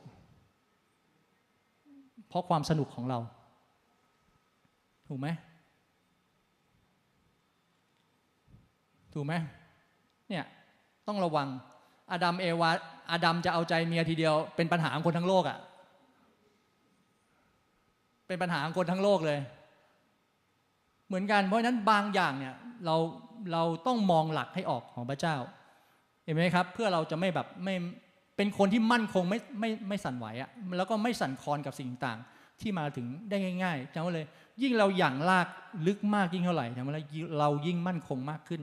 เพราะความสนุกของเราถูกไหมเนี่ยต้องระวังอาดัมเอวาอาดัมจะเอาใจเมียทีเดียวเป็นปัญหาของคนทั้งโลกอ่ะเป็นปัญหาของคนทั้งโลกเลยเหมือนกันเพราะฉะนั้นบางอย่างเนี่ยเราต้องมองหลักให้ออกของพระเจ้าเห็นไหมครับเพื่อเราจะไม่แบบไม่เป็นคนที่มั่นคงไม่สั่นไหวอ่ะแล้วก็ไม่สั่นคลอนกับสิ่งต่างที่มาถึงได้ง่ายๆจำไว้เลยยิ่งเราหยั่งลากลึกมากยิ่งเท่าไหร่จำไว้เลยเรายิ่งมั่นคงมากขึ้น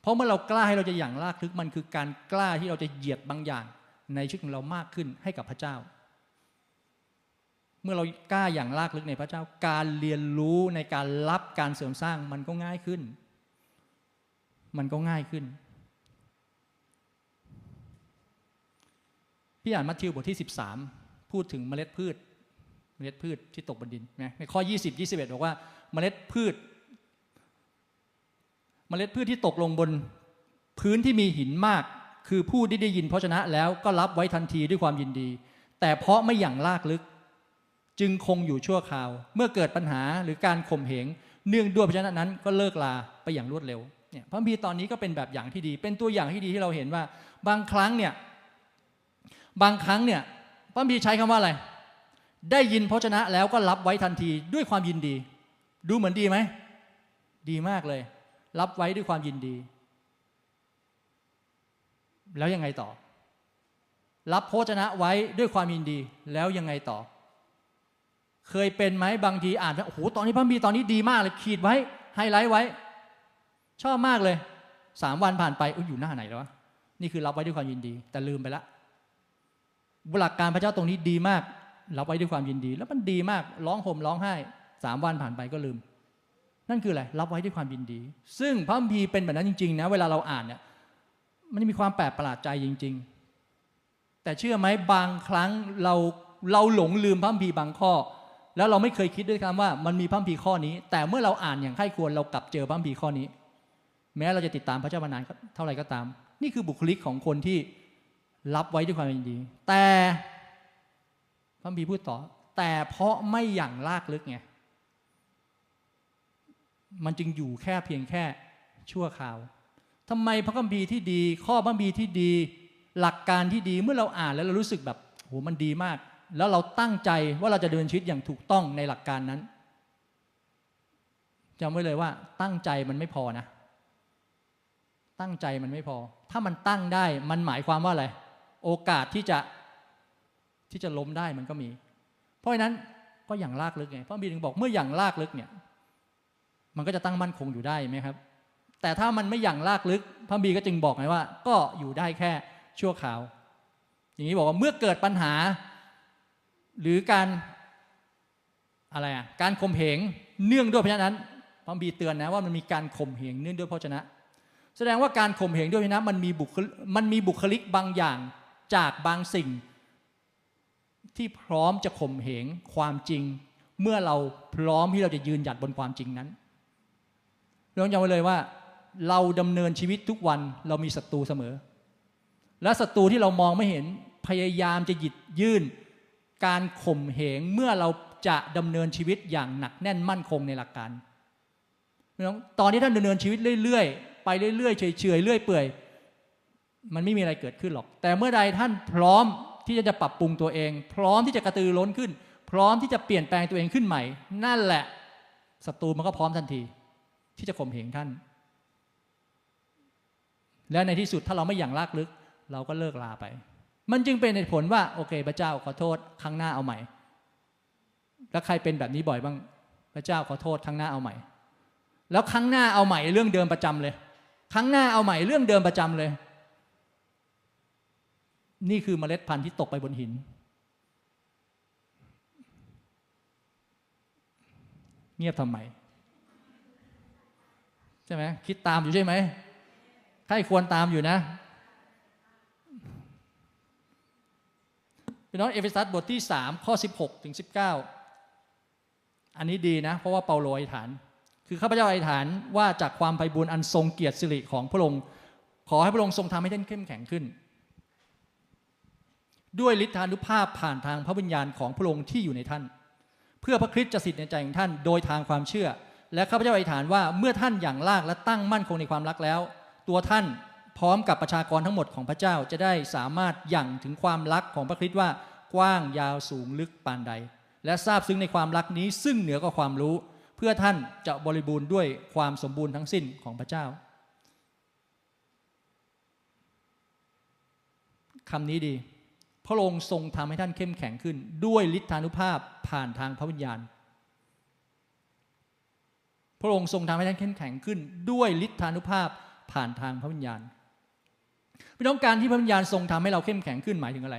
เพราะเมื่อเรากล้าให้เราจะหยั่งลากลึกมันคือการกล้าที่เราจะเหยียบบางอย่างในชีวิตของเรามากขึ้นให้กับพระเจ้าเมื่อเรากล้าอย่างลากลึกในพระเจ้าการเรียนรู้ในการรับการเสริมสร้างมันก็ง่ายขึ้นพี่อ่านมัทธิวบทที่13พูดถึงเมล็ดพืชที่ตกบนดินในข้อ20-21บอกว่าเมล็ดพืชที่ตกลงบนพื้นที่มีหินมากคือผู้ที่ได้ยินพระวจนะแล้วก็รับไว้ทันทีด้วยความยินดีแต่เพราะไม่อย่างลากลึกจึงคงอยู่ชั่วคราวเมื่อเกิดปัญหาหรือการข่มเหงเนื่องด้วยเพราะฉะนั้นก็เลิกลาไปอย่างรวดเร็วเนี่ยพระคัมภีร์ตอนนี้ก็เป็นแบบอย่างที่ดีเป็นตัวอย่างที่ดีที่เราเห็นว่าบางครั้งเนี่ยพระคัมภีร์ใช้คำว่าอะไรได้ยินพระวจนะแล้วก็รับไว้ทันทีด้วยความยินดีดูเหมือนดีไหมดีมากเลยรับไว้ด้วยความยินดีแล้วยังไงต่อรับพระวจนะไว้ด้วยความยินดีแล้วยังไงต่อเคยเป็นไหมบางทีอ่านว่าโอ้โหตอนนี้พระคัมภีร์ตอนนี้ดีมากเลยขีดไว้ไฮไลท์ไว้ชอบมากเลย3วันผ่านไปอยู่หน้าไหนแล้ววะนี่คือรับไว้ด้วยความยินดีแต่ลืมไปละหลักการพระเจ้าตรงนี้ดีมากรับไว้ด้วยความยินดีแล้วมันดีมากร้องห่มร้องไห้3วันผ่านไปก็ลืมนั่นคืออะไรรับไว้ด้วยความยินดีซึ่งพระคัมภีร์เป็นแบบนั้นจริงๆนะเวลาเราอ่านเนี่ยมันมีความแปลกประหลาดใจจริงๆแต่เชื่อไหมบางครั้งเราหลงลืมพระคัมภีร์บางข้อแล้วเราไม่เคยคิดด้วยคำว่ามันมีพระคัมภีร์ข้อนี้แต่เมื่อเราอ่านอย่างใคร่ควรเรากลับเจอพระคัมภีร์ข้อนี้แม้เราจะติดตามพระเจ้ามานานเท่าไหร่ก็ตามนี่คือบุคลิกของคนที่รับไว้ด้วยความยินดีแต่พระคัมภีร์พูดต่อแต่เพราะไม่อย่างลากลึกไงมันจึงอยู่แค่เพียงแค่ชั่วคราวทำไมพระคัมภีร์ที่ดีข้อพระคัมภีร์ที่ดีหลักการที่ดีเมื่อเราอ่านแล้วเรารู้สึกแบบโหมันดีมากแล้วเราตั้งใจว่าเราจะเดินชีวิตอย่างถูกต้องในหลักการนั้นจำไว้เลยว่าตั้งใจมันไม่พอนะตั้งใจมันไม่พอถ้ามันตั้งได้มันหมายความว่าอะไรโอกาสที่จะล้มได้มันก็มีเพราะฉะนั้นก็อย่างลากลึกไงพระบิดาถึงบอกเมื่ออย่างลากลึกเนี่ยมันก็จะตั้งมั่นคงอยู่ได้ไหมครับแต่ถ้ามันไม่อย่างลากลึกพระบิดาก็จึงบอกไงว่าก็อยู่ได้แค่ชั่วคราวอย่างนี้บอกว่าเมื่อเกิดปัญหาหรือการข่มเหงเนื่องด้วยเพราะฉะนั้นพระคัมภีร์เตือนนะว่ามันมีการข่มเหงเนื่องด้วยเพราะฉะนั้นแสดงว่าการข่มเหงด้วยเพราะฉะนั้นมันมีบุคลิกบางอย่างจากบางสิ่งที่พร้อมจะข่มเหงความจริงเมื่อเราพร้อมที่เราจะยืนหยัดบนความจริงนั้นเราจำไว้เลยว่าเราดำเนินชีวิตทุกวันเรามีศัตรูเสมอและศัตรูที่เรามองไม่เห็นพยายามจะหยิบยื่นการข่มเหงเมื่อเราจะดำเนินชีวิตอย่างหนักแน่นมั่นคงในหลักการตอนที่ท่านดำเนินชีวิตเรื่อยๆไปเรื่อยๆเฉยๆเรื่อยเปื่อยมันไม่มีอะไรเกิดขึ้นหรอกแต่เมื่อใดท่านพร้อมที่จะปรับปรุงตัวเองพร้อมที่จะกระตือร้นขึ้นพร้อมที่จะเปลี่ยนแปลงตัวเองขึ้นใหม่นั่นแหละศัตรูมันก็พร้อมทันทีที่จะข่มเหงท่านและในที่สุดถ้าเราไม่อย่างลากลึกเราก็เลิกลาไปมันจึงเป็นเหตุผลว่าโอเคพระเจ้าขอโทษครั้งหน้าเอาใหม่แล้วใครเป็นแบบนี้บ่อยบ้างพ ระเจ้าขอโทษครั้งหน้าเอาใหม่แล้วครั้งหน้าเอาใหม่เรื่องเดิมประจำเลยครั้งหน้าเอาใหม่เรื่องเดิมประจำเลยนี่คือเมล็ดพันธุ์ที่ตกไปบนหินเงียบทำไมใช่ไหมคิดตามอยู่ใช่ไหมใครควรตามอยู่นะพี่น้องเอเฟซัสบทที่3ข้อ16ถึง19อันนี้ดีนะเพราะว่าเปาโลอธิษฐานคือข้าพเจ้าอธิษฐานว่าจากความไพบูลย์อันทรงเกียรติสิริของพระองค์ขอให้พระองค์ทรงทำให้ท่านเข้มแข็งขึ้นด้วยฤทธานุภาพผ่านทางพระวิญญาณของพระองค์ที่อยู่ในท่านเพื่อพระคริสต์จะสิทธิ์ในใจของท่านโดยทางความเชื่อและข้าพเจ้าอธิษฐานว่าเมื่อท่านอย่างลากและตั้งมั่นคงในความรักแล้วตัวท่านพร้อมกับประชากรทั้งหมดของพระเจ้าจะได้สามารถหยั่งถึงความรักของพระคริสต์ว่ากว้างยาวสูงลึกปานใดและซาบซึ้งในความรักนี้ซึ่งเหนือกว่าความรู้เพื่อท่านจะบริบูรณ์ด้วยความสมบูรณ์ทั้งสิ้นของพระเจ้าคำนี้ดีพระองค์ทรงทำให้ท่านเข้มแข็งขึ้นด้วยฤทธานุภาพผ่านทางพระวิญญาณพระองค์ทรงทำให้ท่านเข้มแข็งขึ้นด้วยฤทธานุภาพผ่านทางพระวิญญาณพี่น้องการที่พระวิญญาณทรงทำให้เราเข้มแข็งขึ้นหมายถึงอะไร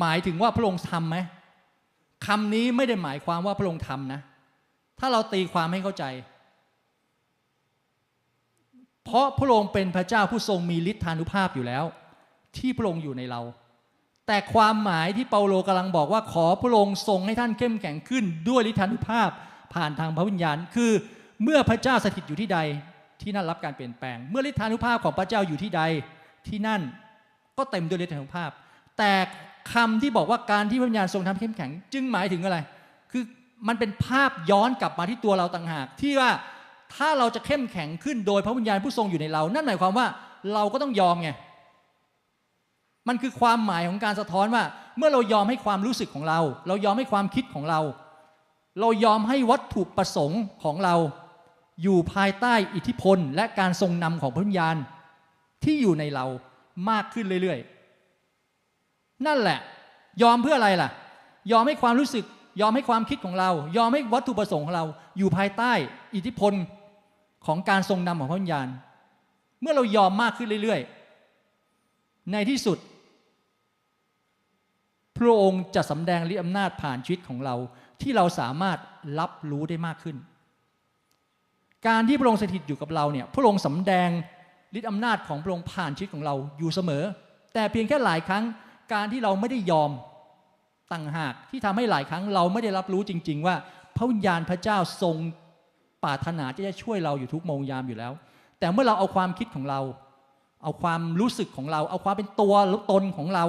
หมายถึงว่าพระองค์ทำไหมคำนี้ไม่ได้หมายความว่าพระองค์ทำนะถ้าเราตีความให้เข้าใจเพราะพระองค์เป็นพระเจ้าผู้ทรงมีฤทธานุภาพอยู่แล้วที่พระองค์อยู่ในเราแต่ความหมายที่เปาโลกำลังบอกว่าขอพระองค์ทรงให้ท่านเข้มแข็งขึ้นด้วยฤทธานุภาพผ่านทางพระวิญญาณคือเมื่อพระเจ้าสถิตอยู่ที่ใดที่นั่นรับการเปลี่ยนแปลงเมื่อฤทธานุภาพของพระเจ้าอยู่ที่ใดที่นั่นก็เต็มด้วยฤทธานุภาพแต่คำที่บอกว่าการที่พระวิญญาณทรงทำเข้มแข็งจึงหมายถึงอะไรคือมันเป็นภาพย้อนกลับมาที่ตัวเราต่างหากที่ว่าถ้าเราจะเข้มแข็งขึ้นโดยพระวิญญาณผู้ทรงอยู่ในเรานั่นหมายความว่าเราก็ต้องยอมไงมันคือความหมายของการสะท้อนว่าเมื่อเรายอมให้ความรู้สึกของเราเรายอมให้ความคิดของเราเรายอมให้วัตถุประสงค์ของเราอยู่ภายใต้อิทธิพลและการทรงนำของพระวิญญาณที่อยู่ในเรามากขึ้นเรื่อยๆนั่นแหละยอมเพื่ออะไรล่ะยอมให้ความรู้สึกยอมให้ความคิดของเรายอมให้วัตถุประสงค์ของเราอยู่ภายใต้อิทธิพลของการทรงนำของพระวิญญาณเมื่อเรายอมมากขึ้นเรื่อยๆในที่สุดพระองค์จะสำแดงฤทธิอำนาจผ่านชีวิตของเราที่เราสามารถรับรู้ได้มากขึ้นการที่พระองค์สถิตอยู่กับเราเนี่ยพระองค์สำแดงฤทธิอำนาจของพระองค์ผ่านชีวิตของเราอยู่เสมอแต่เพียงแค่หลายครั้งการที่เราไม่ได้ยอมต่างหากที่ทำให้หลายครั้งเราไม่ได้รับรู้จริงๆว่าพระวิญญาณพระเจ้าทรงปรารถนาที่จะช่วยเราอยู่ทุกโมงยามอยู่แล้วแต่เมื่อเราเอาความคิดของเราเอาความรู้สึกของเราเอาความเป็นตัวตนของเรา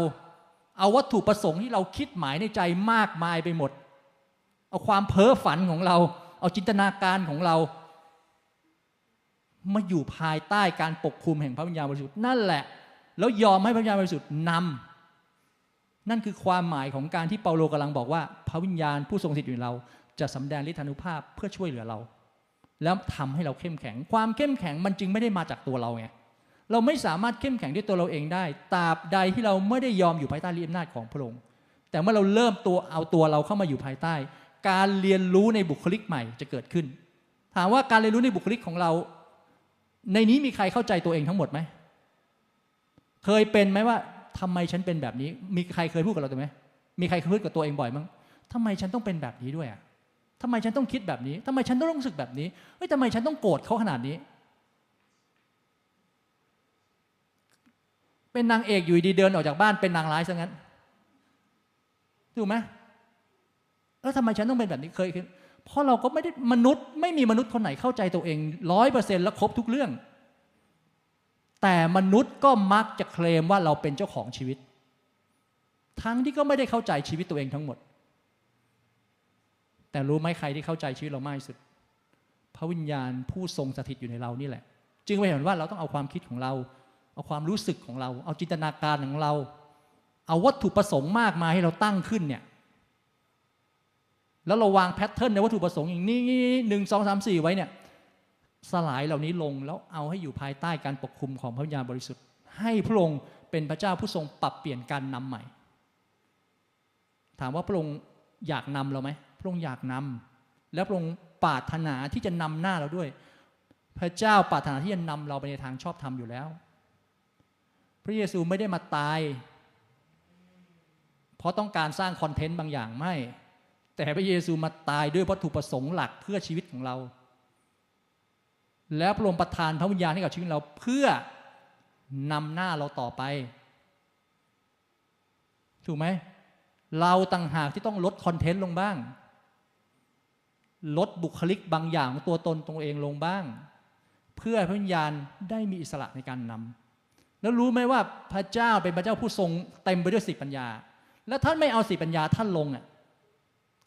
เอาวัตถุประสงค์ที่เราคิดหมายในใจมากมายไปหมดเอาความเพ้อฝันของเราเอาจินตนาการของเรามาอยู่ภายใต้การปกคุมแห่งพระวิญญาณบริสุทธิ์นั่นแหละแล้วยอมให้พระวิญญาณบริสุทธิ์นำนั่นคือความหมายของการที่เปาโลกำลังบอกว่าพระวิญญาณผู้ทรงสิทธิ์อยู่ในเราจะสำแดงฤทธานุภาพเพื่อช่วยเหลือเราแล้วทำให้เราเข้มแข็งความเข้มแข็งมันจึงไม่ได้มาจากตัวเราไงเราไม่สามารถเข้มแข็งด้วยตัวเราเองได้ตราบใดที่เราไม่ได้ยอมอยู่ภายใต้ฤทธิอำนาจของพระองค์แต่เมื่อเราเริ่มตัวเอาตัวเราเข้ามาอยู่ภายใต้การเรียนรู้ในบุคลิกใหม่จะเกิดขึ้นถามว่าการเรียนรู้ในบุคลิกของเราในนี้มีใครเข้าใจตัวเองทั้งหมดไหมเคยเป็นไหมว่าทำไมฉันเป็นแบบนี้มีใครเคยพูดกับเราตัวไหมมีใครเคยพูดกับตัวเองบ่อยมั้งทำไมฉันต้องเป็นแบบนี้ด้วยอ่ะทำไมฉันต้องคิดแบบนี้ทำไมฉันต้องรู้สึกแบบนี้เฮ้ยทำไมฉันต้องโกรธเขาขนาดนี้เป็นนางเอกอยู่ดีเดินออกจากบ้านเป็นนางร้ายซะงั้นถูกไหมแล้วทำไมฉันต้องเป็นแบบนี้เคยเพราะเราก็ไม่ได้มนุษย์ไม่มีมนุษย์คนไหนเข้าใจตัวเอง 100% และครบทุกเรื่องแต่มนุษย์ก็มักจะเคลมว่าเราเป็นเจ้าของชีวิตทั้งที่ก็ไม่ได้เข้าใจชีวิตตัวเองทั้งหมดแต่รู้ไหมใครที่เข้าใจชีวิตเรามากที่สุดพระวิญญาณผู้ทรงสถิตอยู่ในเรานี่แหละจึงไปเห็นว่าเราต้องเอาความคิดของเราเอาความรู้สึกของเราเอาจินตนาการของเราเอาวัตถุประสงค์มากมายให้เราตั้งขึ้นเนี่ยแล้วเราวางแพทเทิร์นในวัตถุประสงค์อย่างนี้1 2 3 4ไว้เนี่ยสลายเหล่านี้ลงแล้วเอาให้อยู่ภายใต้การปกคุมของพระวิญญาณบริสุทธิ์ให้พระองค์เป็นพระเจ้าผู้ทรงปรับเปลี่ยนการนำใหม่ถามว่าพระองค์อยากนำเราไหมพ ระองค์อยากนำและพระองค์ปรารถนาที่จะนำหน้าเราด้วยพระเจ้าปรารถนาที่จะนำเราไปในทางชอบธรรมอยู่แล้วพระเยซูไม่ได้มาตายเพราะต้องการสร้างคอนเทนต์บางอย่างไม่แต่พระเยซูมาตายด้วยวัตถุประสงค์หลักเพื่อชีวิตของเราแล้วพระองค์ประทานพระวิญญาณให้กับชีวิตเราเพื่อนำหน้าเราต่อไปถูกไหมเราต่างหากที่ต้องลดคอนเทนต์ลงบ้างลดบุคลิกบางอย่างของตัวตนตัวเองลงบ้างเพื่อพระวิญญาณได้มีอิสระในการนำแล้วรู้ไหมว่าพระเจ้าเป็นพระเจ้าผู้ทรงเต็มไปด้วยสติปัญญาและท่านไม่เอาสติปัญญาท่านลงอ่ะ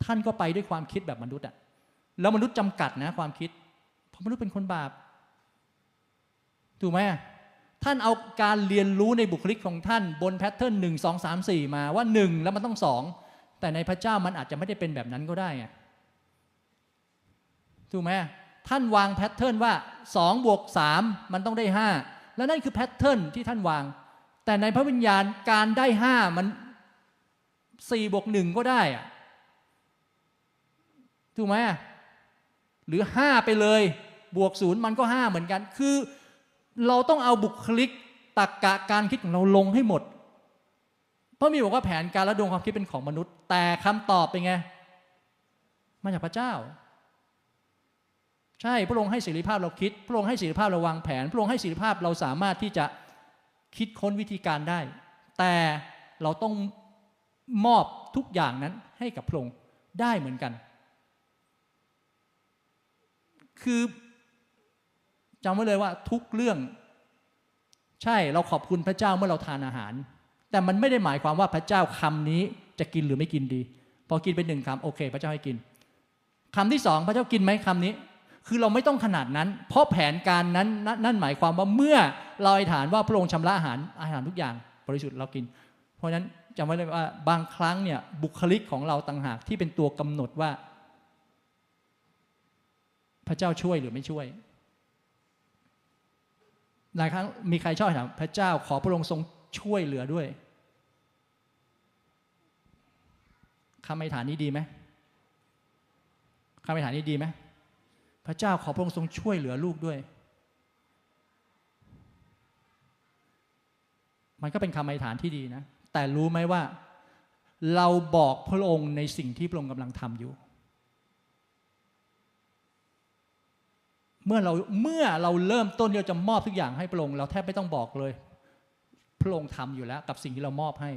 ท่านก็ไปด้วยความคิดแบบมนุษย์อ่ะแล้วมนุษย์จำกัดนะความคิดเพราะมนุษย์เป็นคนบาปถูกไหมท่านเอาการเรียนรู้ในบุคลิกของท่านบนแพทเทิร์น1 2 3 4มาว่า1แล้วมันต้อง2แต่ในพระเจ้ามันอาจจะไม่ได้เป็นแบบนั้นก็ได้ไงถูกไหมท่านวางแพทเทิร์นว่า2 บวก 3มันต้องได้5และนั่นคือแพทเทิร์นที่ท่านวางแต่ในพระวิญญาณการได้5มัน4 บวก 1ก็ได้อะถูกไหมหรือ5ไปเลยบวก 0มันก็5เหมือนกันคือเราต้องเอาบุคลิกตรรกะการคิดของเราลงให้หมดเพราะมีบอกว่าแผนการและดวงความคิดเป็นของมนุษย์แต่คำตอบเป็นไงมาจากพระเจ้าใช่พระองค์ให้เสรีภาพเราคิดพระองค์ให้เสรีภาพเราวางแผนพระองค์ให้เสรีภาพเราสามารถที่จะคิดค้นวิธีการได้แต่เราต้องมอบทุกอย่างนั้นให้กับพระองค์ได้เหมือนกันคือจำไว้เลยว่าทุกเรื่องใช่เราขอบคุณพระเจ้าเมื่อเราทานอาหารแต่มันไม่ได้หมายความว่าพระเจ้าคำนี้จะกินหรือไม่กินดีพอกินไป1 คำโอเคพระเจ้าให้กินคำที่2พระเจ้ากินไหมคำนี้คือเราไม่ต้องขนาดนั้นเพราะแผนการนั้นนั่นหมายความว่าเมื่อเราอธิษฐานว่าพระองค์ชำระอาหารทุกอย่างบริสุทธิ์เรากินเพราะฉะนั้นจำไว้เลยว่าบางครั้งเนี่ยบุคลิกของเราต่างหากที่เป็นตัวกำหนดว่าพระเจ้าช่วยหรือไม่ช่วยหลายครั้งมีใครชอบถามพระเจ้าขอพระองค์ทรงช่วยเหลือด้วยคำอธิษฐานนี้ดีไหมคำอธิษฐานนี้ดีไหมพระเจ้าขอพระองค์ทรงช่วยเหลือลูกด้วยมันก็เป็นคำอธิษฐานที่ดีนะแต่รู้ไหมว่าเราบอกพระองค์ในสิ่งที่พระองค์กำลังทำอยู่เมื่อเราเริ่มต้นที่เราจะมอบทุกอย่างให้พระองค์เราแทบไม่ต้องบอกเลยพระองค์ทำอยู่แล้วกับสิ่งที่เรามอบให้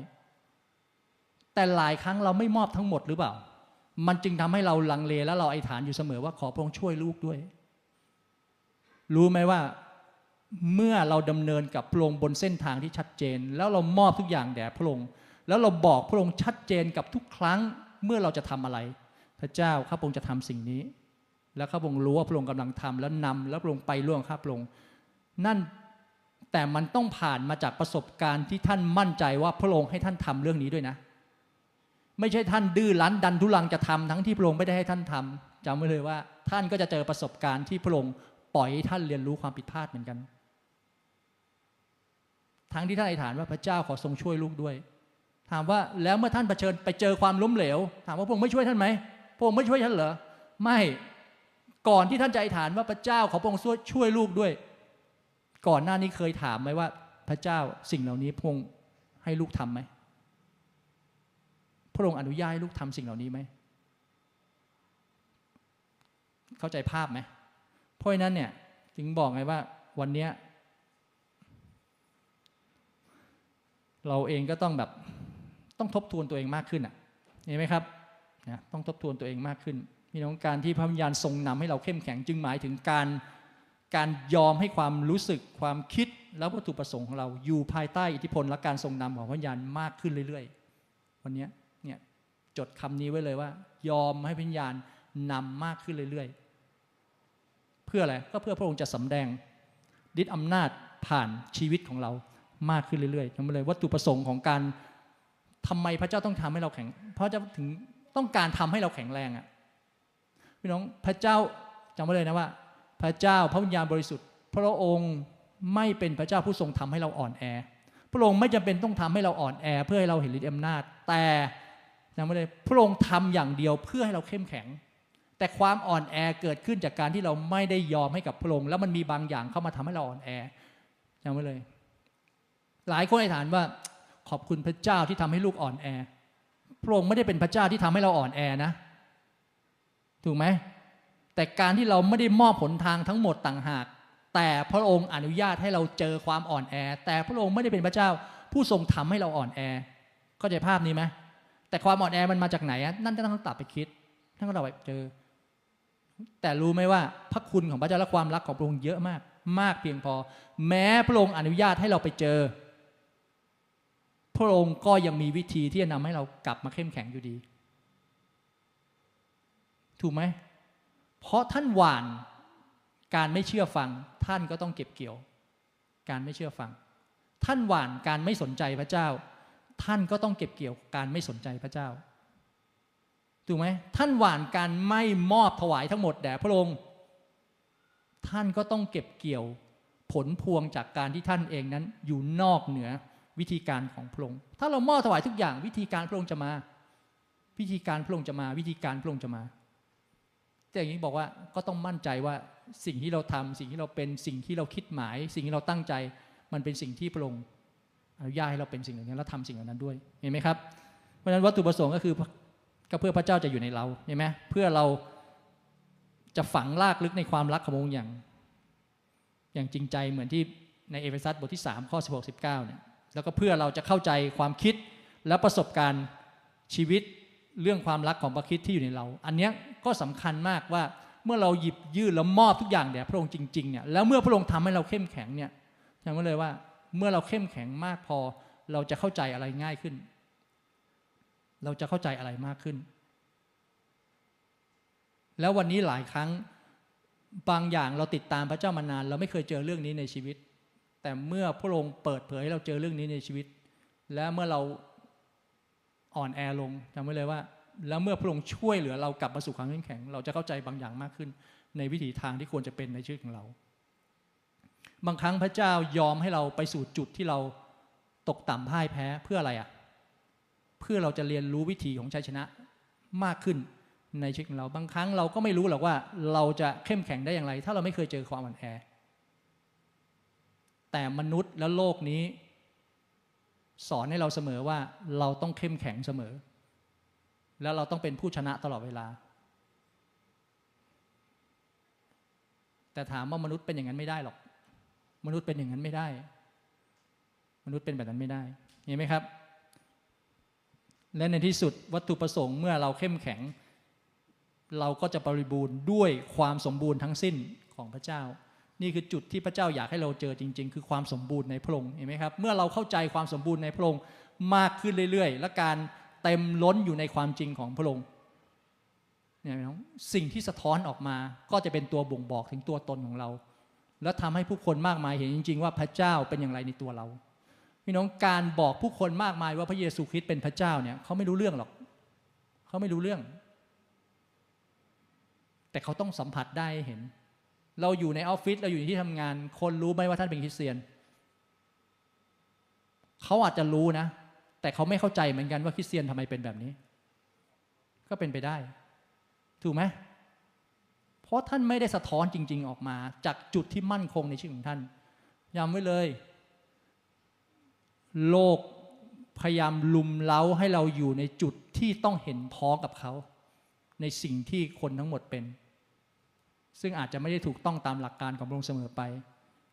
แต่หลายครั้งเราไม่มอบทั้งหมดหรือเปล่ามันจึงทำให้เราลังเลและเราอธิษฐานอยู่เสมอว่าขอพระองค์ช่วยลูกด้วยรู้ไหมว่าเมื่อเราดำเนินกับพระองค์บนเส้นทางที่ชัดเจนแล้วเรามอบทุกอย่างแด่พระองค์แล้วเราบอกพระองค์ชัดเจนกับทุกครั้งเมื่อเราจะทำอะไรพระเจ้าข้าพระองค์จะทำสิ่งนี้แล้วข้าพระองค์รู้ว่าพระองค์กำลังทำแล้วนำแล้วพระองค์ไปล่วงข้าพระองค์นั่นแต่มันต้องผ่านมาจากประสบการณ์ที่ท่านมั่นใจว่าพระองค์ให้ท่านทำเรื่องนี้ด้วยนะไม่ใช่ท่านดื้อรั้นดันทุรังจะทำทั้งที่พระองค์ไม่ได้ให้ท่านทำจำไว้เลยว่าท่านก็จะเจอประสบการณ์ที่พระองค์ปล่อยให้ท่านเรียนรู้ความผิดพลาดเหมือนกันทั้งที่ท่านอธิษฐานว่าพระเจ้าขอทรงช่วยลูกด้วยถามว่าแล้วเมื่อท่านเผชิญไปเจอความล้มเหลวถามว่าพระองค์ไม่ช่วยท่านไหมพระองค์ไม่ช่วยท่านเหรอไม่ก่อนที่ท่านจะอธิษฐานว่าพระเจ้าขอพระองค์ช่วยลูกด้วยก่อนหน้านี้เคยถามไหมว่าพระเจ้าสิ่งเหล่านี้พระองค์ให้ลูกทำไหมพระองค์อนุญาตให้ลูกทำสิ่งเหล่านี้ไหมเข้าใจภาพไหมเพราะฉะนั้นเนี่ยถึงบอกไงว่าวันนี้เราเองก็ต้องแบบต้องทบทวนตัวเองมากขึ้นอ่ะเห็นไหมครับนะต้องทบทวนตัวเองมากขึ้นมีน้องการที่พระวิญญาณทรงนำให้เราเข้มแข็งจึงหมายถึงการยอมให้ความรู้สึกความคิดและวัตถุประสงค์ของเราอยู่ภายใต้อิทธิพลและการทรงนำของพระวิญญาณมากขึ้นเรื่อยๆวันนี้เนี่ยจดคำนี้ไว้เลยว่ายอมให้พระวิญญาณนำมากขึ้นเรื่อยๆเพื่ออะไรก็เพื่อพระองค์จะสำแดงฤทธิ์อำนาจผ่านชีวิตของเรามากขึ้นเรื่อยๆจำไว้เลยวัตถุประสงค์ของการทำไมพระเจ้าต้องทำให้เราแข็งเพราะเจ้าถึงต้องการทำให้เราแข็งแรงอ่ะพี่น้องพระเจ้าจำไว้เลยนะว่าพระเจ้าพระวิญญาณบริสุทธิ์พระองค์ไม่เป็นพระเจ้าผู้ทรงทำให้เราอ่อนแอพระองค์ไม่จำเป็นต้องทำให้เราอ่อนแอเพื่อให้เราเห็นฤทธิ์อำนาจแต่ ยังไม่ได้พระองค์ทำอย่างเดียวเพื่อให้เราเข้มแข็งแต่ความอ่อนแอเกิดขึ้นจากการที่เราไม่ได้ยอมให้กับพระองค์แล้วมันมีบางอย่างเข้ามาทำให้เราอ่อนแอยังไม่เลยหลายคนอธิษฐานว่าขอบคุณพระเจ้าที่ทำให้ลูกอ่อนแอพระองค์ไม่ได้เป็นพระเจ้าที่ทำให้เราอ่อนแอนะถูกไหมแต่การที่เราไม่ได้มอบผลทางทั้งหมดต่างหากแต่พระองค์อนุญาตให้เราเจอความอ่อนแอแต่พระองค์ไม่ได้เป็นพระเจ้าผู้ทรงทำให้เราอ่อนแอเข้าใจภาพนี้ไหมแต่ความอ่อนแอมันมาจากไหนนั่นก็ต้องตัดไปคิดนั่นก็เราไปเจอแต่รู้ไหมว่าพระคุณของพระเจ้าและความรักของพระองค์เยอะมากมากเพียงพอแม้พระองค์อนุญาตให้เราไปเจอพระองค์ก็ยังมีวิธีที่จะนำให้เรากลับมาเข้มแข็งอยู่ดีถูกไหมเพราะท่านหว่านการไม่เชื่อฟังท่านก็ต้องเก็บเกี่ยวการไม่เชื่อฟังท่านหว่านการไม่สนใจพระเจ้าท่านก็ต้องเก็บเกี่ยวการไม่สนใจพระเจ้าถูกไหมท่านหว่านการไม่มอบถวายทั้งหมดแด่พระองค์ท่านก็ต้องเก็บเกี่ยวผลพวงจากการที่ท่านเองนั้นอยู่นอกเหนือวิธีการของพระองค์ถ้าเรามอบถวายทุกอย่างวิธีการพระองค์จะมาวิธีการพระองค์จะมาวิธีการพระองค์จะมาแต่อย่างนี้บอกว่าก็ต้องมั่นใจว่าสิ่งที่เราทำสิ่งที่เราเป็นสิ่งที่เราคิดหมายสิ่งที่เราตั้งใจมันเป็นสิ่งที่พระองค์อนุญาตให้เราเป็นสิ่งเหล่านั้นแล้วทำสิ่งเหล่านั้นด้วยเห็นไหมครับเพราะฉะนั้นวัตถุประสงค์ก็คือเพื่อพระเจ้าจะอยู่ในเราเห็นไหมเพื่อเราจะฝังรากลึกในความรักของพระองค์อย่างจริงใจเหมือนที่ในเอเฟซัสบทที่3ข้อ16-19เนี่ยแล้วก็เพื่อเราจะเข้าใจความคิดและประสบการณ์ชีวิตเรื่องความรักของพระคริสต์ที่อยู่ในเราอันนี้ก็สำคัญมากว่าเมื่อเราหยิบยื่นแล้วมอบทุกอย่างแด่พระองค์จริงๆเนี่ยแล้วเมื่อพระองค์ทำให้เราเข้มแข็งเนี่ยจำไว้เลยว่าเมื่อเราเข้มแข็งมากพอเราจะเข้าใจอะไรง่ายขึ้นเราจะเข้าใจอะไรมากขึ้นแล้ววันนี้หลายครั้งบางอย่างเราติดตามพระเจ้ามานานเราไม่เคยเจอเรื่องนี้ในชีวิตแต่เมื่อพระองค์เปิดเผยให้เราเจอเรื่องนี้ในชีวิตและเมื่อเราอ่อนแอลงจำไว้เลยว่าแล้วเมื่อพระองค์ช่วยเหลือเรากลับมาสู่ความเข้มแข็งเราจะเข้าใจบางอย่างมากขึ้นในวิถีทางที่ควรจะเป็นในชีวิตของเราบางครั้งพระเจ้ายอมให้เราไปสู่จุดที่เราตกต่ำพ่ายแพ้เพื่ออะไรเพื่อเราจะเรียนรู้วิธีของชัยชนะมากขึ้นในชีวิตของเราบางครั้งเราก็ไม่รู้หรอกว่าเราจะเข้มแข็งได้อย่างไรถ้าเราไม่เคยเจอความอ่อนแอแต่มนุษย์และโลกนี้สอนให้เราเสมอว่าเราต้องเข้มแข็งเสมอแล้วเราต้องเป็นผู้ชนะตลอดเวลาแต่ถามว่ามนุษย์เป็นอย่างนั้นไม่ได้หรอกมนุษย์เป็นอย่างนั้นไม่ได้มนุษย์เป็นแบบนั้นไม่ได้เห็นไหมครับและในที่สุดวัตถุประสงค์เมื่อเราเข้มแข็งเราก็จะบริบูรณ์ด้วยความสมบูรณ์ทั้งสิ้นของพระเจ้านี่คือจุดที่พระเจ้าอยากให้เราเจอจริงๆคือความสมบูรณ์ในพระองค์เห็นไหมครับเมื่อเราเข้าใจความสมบูรณ์ในพระองค์มากขึ้นเรื่อยๆและการเต็มล้นอยู่ในความจริงของพระองค์เนี่ยน้องสิ่งที่สะท้อนออกมาก็จะเป็นตัวบ่งบอกถึงตัวตนของเราและทำให้ผู้คนมากมายเห็นจริงๆว่าพระเจ้าเป็นอย่างไรในตัวเราพี่น้องการบอกผู้คนมากมายว่าพระเยซูคริสต์เป็นพระเจ้าเนี่ยเขาไม่รู้เรื่องหรอกเขาไม่รู้เรื่องแต่เขาต้องสัมผัสได้เห็นเราอยู่ในออฟฟิศเราอยู่ในที่ทำงานคนรู้ไหมว่าท่านเป็นคริสเตียนเขาอาจจะรู้นะแต่เขาไม่เข้าใจเหมือนกันว่าคริสเตียนทำไมเป็นแบบนี้ก็เป็นไปได้ถูกไหมเพราะท่านไม่ได้สะท้อนจริงๆออกมาจากจุดที่มั่นคงในชีวิตของท่านย้ำไว้เลยโลกพยายามลุมเล้าให้เราอยู่ในจุดที่ต้องเห็นพ้องกับเขาในสิ่งที่คนทั้งหมดเป็นซึ่งอาจจะไม่ได้ถูกต้องตามหลักการของพระองค์เสมอไป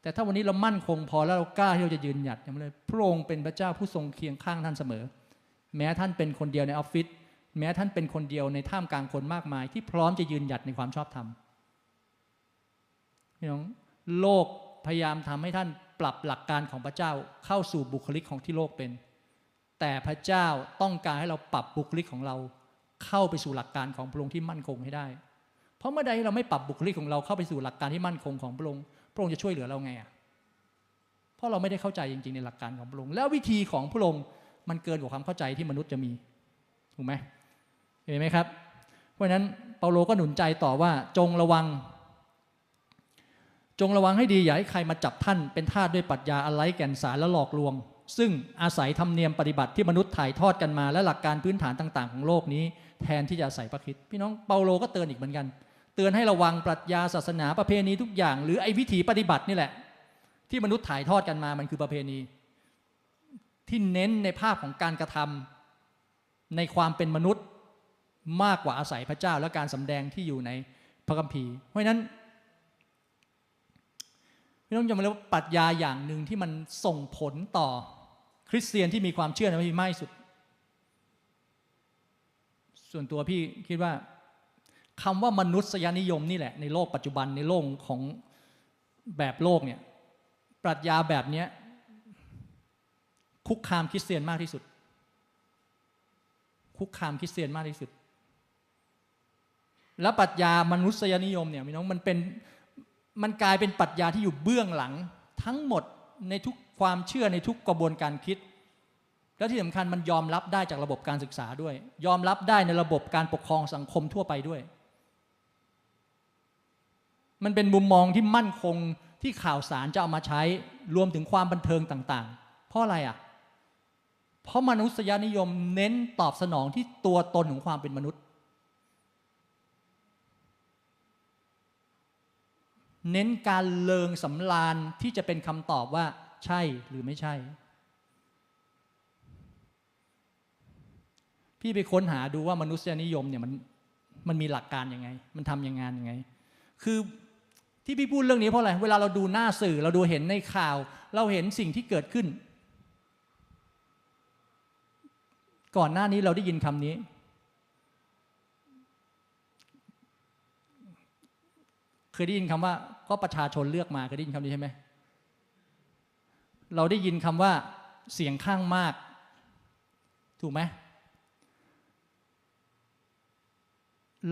แต่ถ้าวันนี้เรามั่นคงพอแล้วเรากล้าที่เราจะยืนหยัดอย่างนี้เลยพระองค์เป็นพระเจ้าผู้ทรงเคียงข้างท่านเสมอแม้ท่านเป็นคนเดียวในออฟฟิศแม้ท่านเป็นคนเดียวในท่ามกลางคนมากมายที่พร้อมจะยืนหยัดในความชอบธรรมพี่น้องโลกพยายามทำให้ท่านปรับหลักการของพระเจ้าเข้าสู่บุคลิกของที่โลกเป็นแต่พระเจ้าต้องการให้เราปรับบุคลิกของเราเข้าไปสู่หลักการของพระองค์ที่มั่นคงให้ได้เพราะเมื่อใดเราไม่ปรับบุคลิกของเราเข้าไปสู่หลักการที่มั่นคงของพระองค์พระองค์จะช่วยเหลือเราไงเพราะเราไม่ได้เข้าใจจริงๆในหลักการของพระองค์แล้ววิธีของพระองค์มันเกินกว่าความเข้าใจที่มนุษย์จะมีถูกไหมเห็นไหมครับเพราะฉะนั้นเปาโลก็หนุนใจต่อว่าจงระวังให้ดีอย่าให้ใครมาจับท่านเป็นทาสด้วยปรัชญาอันไร้แก่นสารและหลอกลวง ซึ่งอาศัยธรรมเนียมปฏิบัติที่มนุษย์ถ่ายทอดกันมาและหลักการพื้นฐานต่างๆของโลกนี้แทนที่จะอาศัยพระคริสต์พี่น้องเปาโลก็เตือนอีกเหมือนกันเตือนให้ระวังปรัชญาศาสนาประเพณีทุกอย่างหรือไอ้วิถีปฏิบัตินี่แหละที่มนุษย์ถ่ายทอดกันมามันคือประเพณีที่เน้นในภาพของการกระทำในความเป็นมนุษย์มากกว่าอาศัยพระเจ้าและการสำแดงที่อยู่ในพระคัมภีร์เพราะฉะนั้นพี่น้องจำไว้ว่าปรัชญาอย่างหนึ่งที่มันส่งผลต่อคริสเตียนที่มีความเชื่อในพระคัมภีร์มากที่สุดส่วนตัวพี่คิดว่าคำว่ามนุษยนิยมนี่แหละในโลกปัจจุบันในโลกของแบบโลกเนี่ยปรัชญาแบบนี้คุกคามคริสเตียนมากที่สุดคุกคามคริสเตียนมากที่สุดและปรัชญามนุษยนิยมเนี่ยพี่น้องมันกลายเป็นปรัชญาที่อยู่เบื้องหลังทั้งหมดในทุกความเชื่อในทุกกระบวนการคิดและที่สำคัญมันยอมรับได้จากระบบการศึกษาด้วยยอมรับได้ในระบบการปกครองสังคมทั่วไปด้วยมันเป็นมุมมองที่มั่นคงที่ข่าวสารจะเอามาใช้รวมถึงความบันเทิงต่างๆเพราะอะไรอ่ะเพราะมนุษยนิยมเน้นตอบสนองที่ตัวตนของความเป็นมนุษย์เน้นการเลิงสำราญที่จะเป็นคำตอบว่าใช่หรือไม่ใช่พี่ไปค้นหาดูว่ามนุษยนิยมเนี่ยมันมีหลักการยังไงมันทำยังไงคือที่พี่พูดเรื่องนี้เพราะอะไรเวลาเราดูหน้าสื่อเราดูเห็นในข่าวเราเห็นสิ่งที่เกิดขึ้นก่อนหน้านี้เราได้ยินคำนี้เคยได้ยินคำว่าก็ประชาชนเลือกมาเคยได้ยินคำนี้ใช่ไหมเราได้ยินคำว่าเสียงข้างมากถูกไหม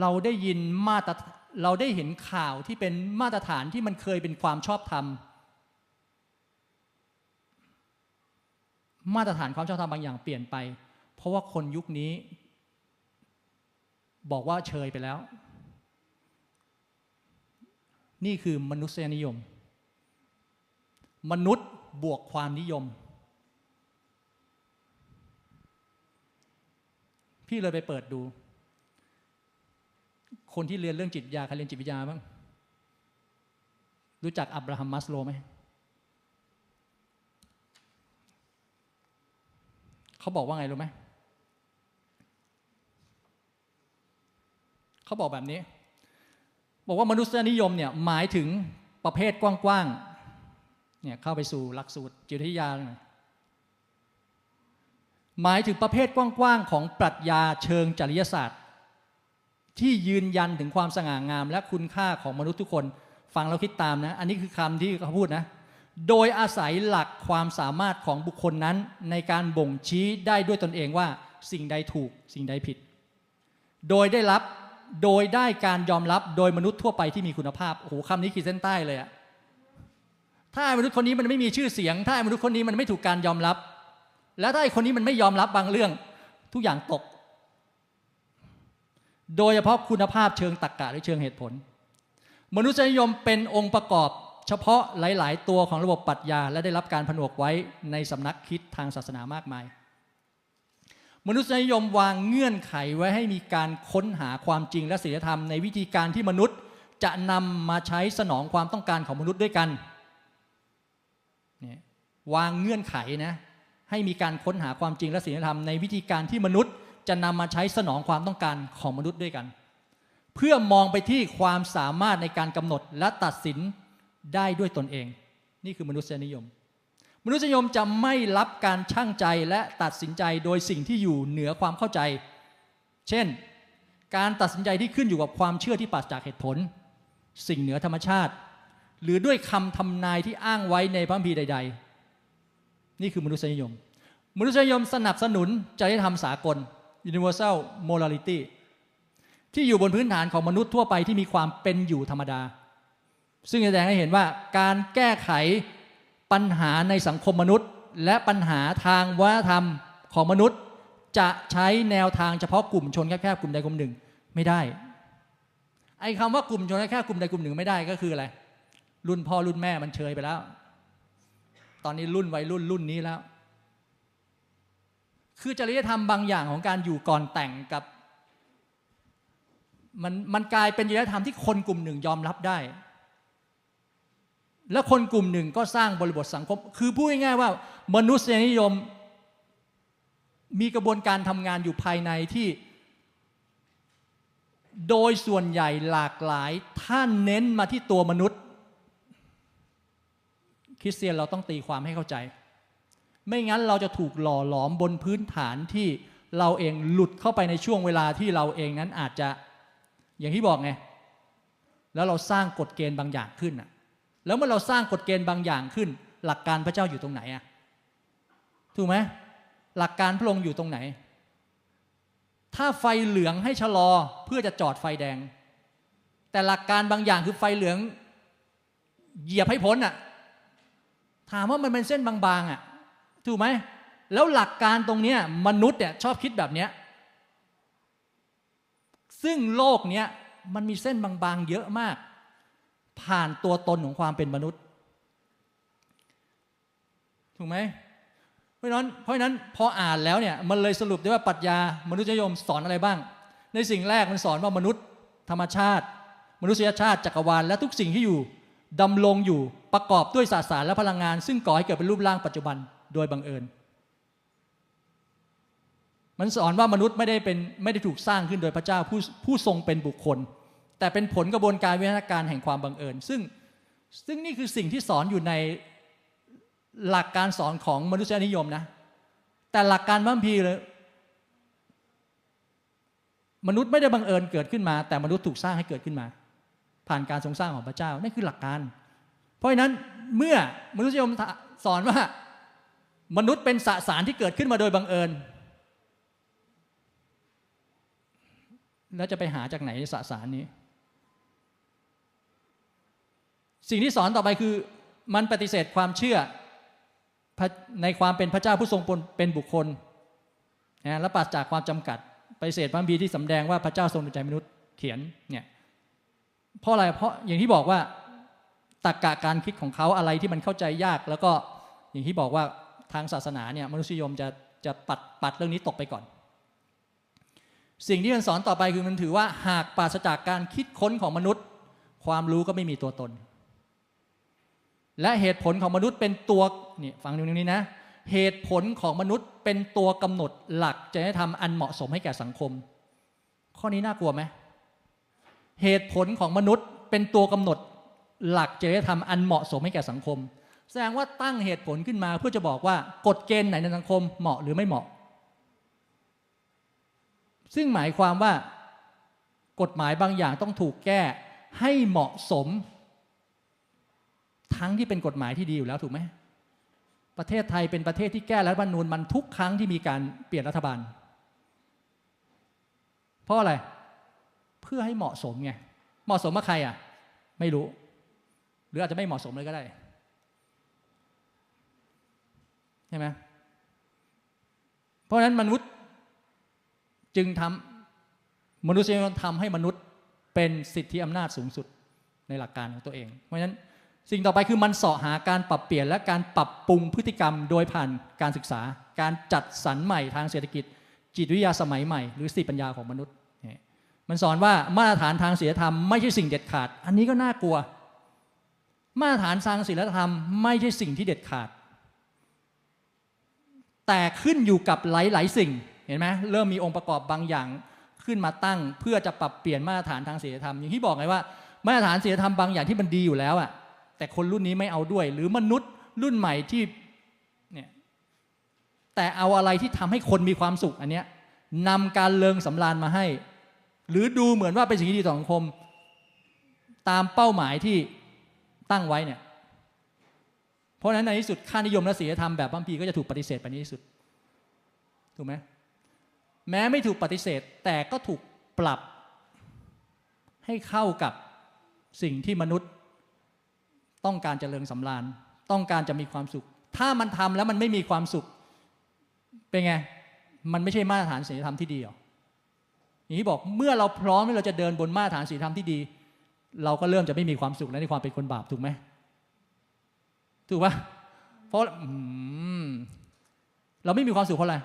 เราได้ยินเราได้เห็นข่าวที่เป็นมาตรฐานที่มันเคยเป็นความชอบธรรมมาตรฐานความชอบธรรมบางอย่างเปลี่ยนไปเพราะว่าคนยุคนี้บอกว่าเชยไปแล้วนี่คือมนุษยนิยมมนุษย์บวกความนิยมพี่เลยไปเปิดดูคนที่เรียนเรื่องจิตวิทยาใครเรียนจิตวิทยาบ้างรู้จักอับราฮัม มัสโลว์ไหมเขาบอกว่าไงรู้ไหมเขาบอกแบบนี้บอกว่ามนุษยนิยมเนี่ยหมายถึงประเภทกว้างๆเนี่ยเข้าไปสู่หลักสูตรจิตวิทยาเลยหมายถึงประเภทกว้างๆของปรัชญาเชิงจริยศาสตร์ที่ยืนยันถึงความสง่างามและคุณค่าของมนุษย์ทุกคนฟังแล้วคิดตามนะอันนี้คือคำที่เขาพูดนะโดยอาศัยหลักความสามารถของบุคคลนั้นในการบ่งชี้ได้ด้วยตนเองว่าสิ่งใดถูกสิ่งใดผิดโดยได้การยอมรับโดยมนุษย์ทั่วไปที่มีคุณภาพโอ้โหคำนี้ขีดเส้นใต้เลยอะถ้ามนุษย์คนนี้มันไม่มีชื่อเสียงถ้ามนุษย์คนนี้มันไม่ถูกการยอมรับและถ้าไอ้คนนี้มันไม่ยอมรับบางเรื่องทุกอย่างตกโดยเฉพาะคุณภาพเชิงตรรกะหรือเชิงเหตุผลมนุษยนิยมเป็นองค์ประกอบเฉพาะหลายๆตัวของระบบปรัชญาและได้รับการผนวกไว้ในสำนักคิดทางศาสนามากมายมนุษยนิยมวางเงื่อนไขไว้ให้มีการค้นหาความจริงและศีลธรรมในวิธีการที่มนุษย์จะนำมาใช้สนองความต้องการของมนุษย์ด้วยกันวางเงื่อนไขนะให้มีการค้นหาความจริงและศีลธรรมในวิธีการที่มนุษย์จะนำมาใช้สนองความต้องการของมนุษย์ด้วยกันเพื่อมองไปที่ความสามารถในการกำหนดและตัดสินได้ด้วยตนเองนี่คือมนุษยนิยมมนุษยนิยมจะไม่รับการชั่งใจและตัดสินใจโดยสิ่งที่อยู่เหนือความเข้าใจเช่นการตัดสินใจที่ขึ้นอยู่กับความเชื่อที่ปราศจากเหตุผลสิ่งเหนือธรรมชาติหรือด้วยคำทำนายที่อ้างไว้ในพระคัมภีร์ใดๆนี่คือมนุษยนิยมมนุษยนิยมสนับสนุนจริยธรรมสากลuniversal morality ที่อยู่บนพื้นฐานของมนุษย์ทั่วไปที่มีความเป็นอยู่ธรรมดาซึ่งแสดงให้เห็นว่าการแก้ไขปัญหาในสังคมมนุษย์และปัญหาทางวัฒนธรรมของมนุษย์จะใช้แนวทางเฉพาะกลุ่มชนแคบๆกลุ่มใดกลุ่มหนึ่งไม่ได้ไอ้คำว่ากลุ่มชนแคบๆกลุ่มใดกลุ่มหนึ่งไม่ได้ก็คืออะไรรุ่นพ่อรุ่นแม่มันเชยไปแล้วตอนนี้รุ่นวัยรุ่นนี้แล้ว คือจริยธรรมบางอย่างของการอยู่ก่อนแต่งกับมันกลายเป็นจริยธรรมที่คนกลุ่มหนึ่งยอมรับได้และคนกลุ่มหนึ่งก็สร้างบริบทสังคมคือพูดง่ายๆว่ามนุษยนิยมมีกระบวนการทำงานอยู่ภายในที่โดยส่วนใหญ่หลากหลายถ้าเน้นมาที่ตัวมนุษย์คริสเตียนเราต้องตีความให้เข้าใจไม่งั้นเราจะถูกหล่อหลอมบนพื้นฐานที่เราเองหลุดเข้าไปในช่วงเวลาที่เราเองนั้นอาจจะอย่างที่บอกไงแล้วเราสร้างกฎเกณฑ์บางอย่างขึ้นอะแล้วเมื่อเราสร้างกฎเกณฑ์บางอย่างขึ้นหลักการพระเจ้าอยู่ตรงไหนอะถูกไหมหลักการพระองค์อยู่ตรงไหนถ้าไฟเหลืองให้ชะลอเพื่อจะจอดไฟแดงแต่หลักการบางอย่างคือไฟเหลืองเหยียบให้พ้นอะถามว่ามันเป็นเส้นบางๆอะถูกไหมแล้วหลักการตรงนี้มนุษย์เนี่ยชอบคิดแบบนี้ซึ่งโลกนี้มันมีเส้นบางๆเยอะมากผ่านตัวตนของความเป็นมนุษย์ถูกไหมเพราะนั้นพออ่านแล้วเนี่ยมันเลยสรุปได้ว่าปรัชญามนุษยนิยมสอนอะไรบ้างในสิ่งแรกมันสอนว่ามนุษย์ธรรมชาติมนุษยชาติจักรวาลและทุกสิ่งที่อยู่ดำรงอยู่ประกอบด้วยสสารและพลังงานซึ่งก่อให้เกิดเป็นรูปร่างปัจจุบันโดยบังเอิญมันสอนว่ามนุษย์ไม่ได้ถูกสร้างขึ้นโดยพระเจ้าผู้ทรงเป็นบุคคลแต่เป็นผลกระบวนการวิวัฒนาการแห่งความบังเอิญซึ่งนี่คือสิ่งที่สอนอยู่ในหลักการสอนของมนุษยนิยมนะแต่หลักการพระคัมภีร์เลยมนุษย์ไม่ได้บังเอิญเกิดขึ้นมาแต่มนุษย์ถูกสร้างให้เกิดขึ้นมาผ่านการทรงสร้างของพระเจ้านั่นคือหลักการเพราะฉะนั้นเมื่อมนุษยนิยมสอนว่ามนุษย์เป็นสสารที่เกิดขึ้นมาโดยบังเอิญแล้วจะไปหาจากไหนสสารนี้สิ่งที่สอนต่อไปคือมันปฏิเสธความเชื่อในความเป็นพระเจ้าผู้ทรงเป็นบุคคลนะและปราศจากความจำกัดปฏิเสธพระคัมภีร์ที่สำแดงว่าพระเจ้าทรงดูใจมนุษย์เขียนเนี่ยเพราะอะไรเพราะอย่างที่บอกว่าตรรกะการคิดของเขาอะไรที่มันเข้าใจยากแล้วก็อย่างที่บอกว่าทางศาสนาเนี่ยมนุษยนิยมจะปัดเรื่องนี้ตกไปก่อนสิ่งที่มันสอนต่อไปคือมันถือว่าหากปราศจากการคิดค้นของมนุษย์ความรู้ก็ไม่มีตัวตนและเหตุผลของมนุษย์เป็นตัวนี่ฟังดูนี้นะเหตุผลของมนุษย์เป็นตัวกำหนดหลักจริยธรรมอันเหมาะสมให้แก่สังคมข้อนี้น่ากลัวไหมเหตุผลของมนุษย์เป็นตัวกำหนดหลักจริยธรรมอันเหมาะสมให้แก่สังคมแสดงว่าตั้งเหตุผลขึ้นมาเพื่อจะบอกว่ากฎเกณฑ์ไหนในสังคมเหมาะหรือไม่เหมาะซึ่งหมายความว่ากฎหมายบางอย่างต้องถูกแก้ให้เหมาะสมทั้งที่เป็นกฎหมายที่ดีอยู่แล้วถูกไหมประเทศไทยเป็นประเทศที่แก้รัฐธรรมนูญมันทุกครั้งที่มีการเปลี่ยนรัฐบาลเพราะอะไรเพื่อให้เหมาะสมไงเหมาะสมกับใครอ่ะไม่รู้หรืออาจจะไม่เหมาะสมเลยก็ได้ใช่ไหมเพราะฉะนั้นมนุษย์จึงทำมนุษยนิยมทำให้มนุษย์เป็นสิทธิอำนาจสูงสุดในหลักการของตัวเองเพราะฉะนั้นสิ่งต่อไปคือมันเสาะหาการปรับเปลี่ยนและการปรับปรุงพฤติกรรมโดยผ่านการศึกษาการจัดสรรใหม่ทางเศรษฐกิจจิตวิทยาสมัยใหม่หรือสติปัญญาของมนุษย์มันสอนว่ามาตรฐานทางศีลธรรมไม่ใช่สิ่งเด็ดขาดอันนี้ก็น่ากลัวมาตรฐานทางศีลธรรมไม่ใช่สิ่งที่เด็ดขาดแต่ขึ้นอยู่กับหลายๆสิ่งเห็นไหมเริ่มมีองค์ประกอบบางอย่างขึ้นมาตั้งเพื่อจะปรับเปลี่ยนมาตรฐานทางศีลธรรมอย่างที่บอกไงว่ามาตรฐานศีลธรรมบางอย่างที่มันดีอยู่แล้วอ่ะแต่คนรุ่นนี้ไม่เอาด้วยหรือมนุษย์รุ่นใหม่ที่เนี่ยแต่เอาอะไรที่ทำให้คนมีความสุขอันเนี้ยนำการเลิงสำราญมาให้หรือดูเหมือนว่าเป็นสิ่งที่ดีต่อสังคมตามเป้าหมายที่ตั้งไว้เนี่ยเพราะฉะนั้นในที่สุดค่านิยมและศีลธรรมแบบพระคัมภีร์ก็จะถูกปฏิเสธไปในที่สุดถูกไหมแม้ไม่ถูกปฏิเสธแต่ก็ถูกปรับให้เข้ากับสิ่งที่มนุษย์ต้องการเจริญสำราญต้องการจะมีความสุขถ้ามันทำแล้วมันไม่มีความสุขเป็นไงมันไม่ใช่มาตรฐานศีลธรรมที่ดีหรออย่างที่บอกเมื่อเราพร้อมที่เราจะเดินบนมาตรฐานศีลธรรมที่ดีเราก็เริ่มจะไม่มีความสุขในความเป็นคนบาปถูกไหมถูกปะเพราะเราไม่มีความสุขเพราะอะไร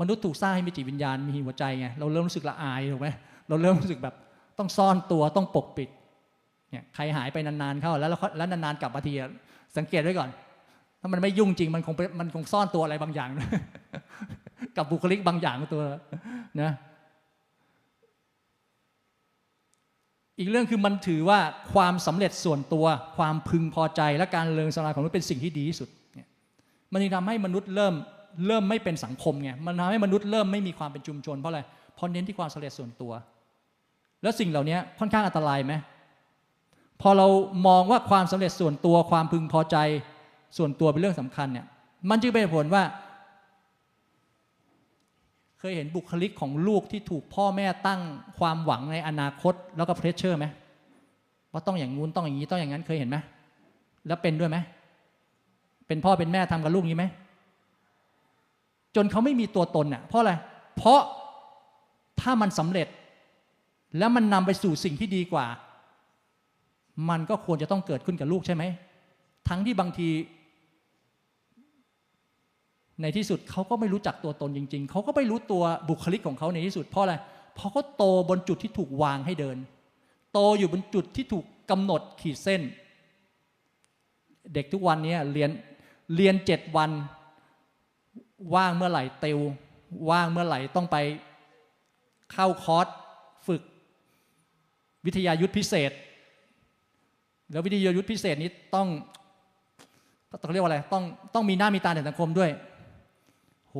มนุษย์ถูกสร้างให้มีจิตวิญญาณมีหัวใจไงเราเริ่มรู้สึกละอายถูกไหมเราเริ่มรู้สึกแบบต้องซ่อนตัวต้องปกปิดเนี่ยใครหายไปนานๆเข้าแล้วนานๆกลับมาทีสังเกตไว้ก่อนถ้ามันไม่ยุ่งจริงมันคงซ่อนตัวอะไรบางอย่างกับบุคลิกบางอย่างตัวนะอีกเรื่องคือมันถือว่าความสำเร็จส่วนตัวความพึงพอใจและการเริงสำราญของมนุษย์เป็นสิ่งที่ดีที่สุดเนี่ยมันทำให้มนุษย์เริ่มไม่เป็นสังคมไงมันทำให้มนุษย์เริ่มไม่มีความเป็นชุมชนเพราะอะไรเพราะเน้นที่ความสำเร็จส่วนตัวแล้วสิ่งเหล่านี้ค่อนข้างอันตรายไหมพอเรามองว่าความสำเร็จส่วนตัวความพึงพอใจส่วนตัวเป็นเรื่องสำคัญเนี่ยมันจึงเป็นผลว่าเคยเห็นบุคลิกของลูกที่ถูกพ่อแม่ตั้งความหวังในอนาคตแล้วก็เพรสเชอร์ไหมว่าต้องอย่างงู้นต้องอย่างนี้ต้องอย่างนั้นเคยเห็นไหมแล้วเป็นด้วยไหมเป็นพ่อเป็นแม่ทำกับลูกนี้ไหมจนเขาไม่มีตัวตนเนี่ยเพราะอะไรเพราะถ้ามันสำเร็จแล้วมันนำไปสู่สิ่งที่ดีกว่ามันก็ควรจะต้องเกิดขึ้นกับลูกใช่ไหมทั้งที่บางทีในที่สุดเขาก็ไม่รู้จักตัวตนจริงๆเขาก็ไม่รู้ตัวบุคลิกของเขาในที่สุดเพราะอะไรเพราะเขาโตบนจุดที่ถูกวางให้เดินโตอยู่บนจุดที่ถูกกำหนดขีดเส้นเด็กทุกวันนี้เรียน7วันว่างเมื่อไหร่ติวว่างเมื่อไหร่ต้องไปเข้าคอร์สฝึกวิทยายุทธพิเศษแล้ววิทยายุทธพิเศษนี้ต้องเรียกว่าอะไรต้องมีหน้ามีตาในสังคมด้วยโห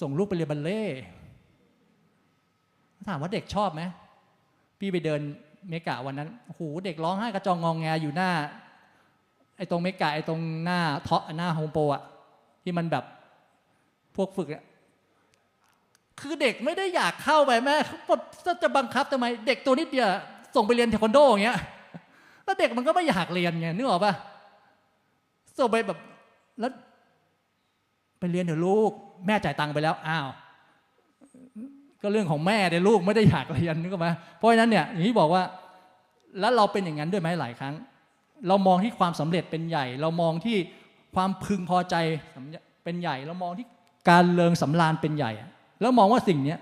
ส่งลูกไปเรียนบัลเล่ถามว่าเด็กชอบไหมพี่ไปเดินเมกะวันนั้นโอ้โหเด็กร้องไห้กระจองงองแงอยู่หน้าไอ้ตรงเมกะไอ้ตรงหน้าเทาะหน้าโฮมโปรอะที่มันแบบพวกฝึกคือเด็กไม่ได้อยากเข้าไปแม่จะบังคับทำไมเด็กตัวนิดเดียวส่งไปเรียนเทควันโดอย่างเงี้ยแล้วเด็กมันก็ไม่อยากเรียนไงนึกออกป่ะส่งไปแบบแล้วไปเรียนเดี๋ยวลูกแม่จ่ายตังค์ไปแล้วอ้าวก็เรื่องของแม่เดี๋ยวลูกไม่ได้อยากเรียนนึกออกไหมเพราะฉะนั้นเนี่ยอย่างที่บอกว่าแล้วเราเป็นอย่างนั้นด้วยไหมหลายครั้งเรามองที่ความสำเร็จเป็นใหญ่เรามองที่ความพึงพอใจเป็นใหญ่เรามองที่การเริงสำราญเป็นใหญ่แล้วมองว่าสิ่งเนี้ย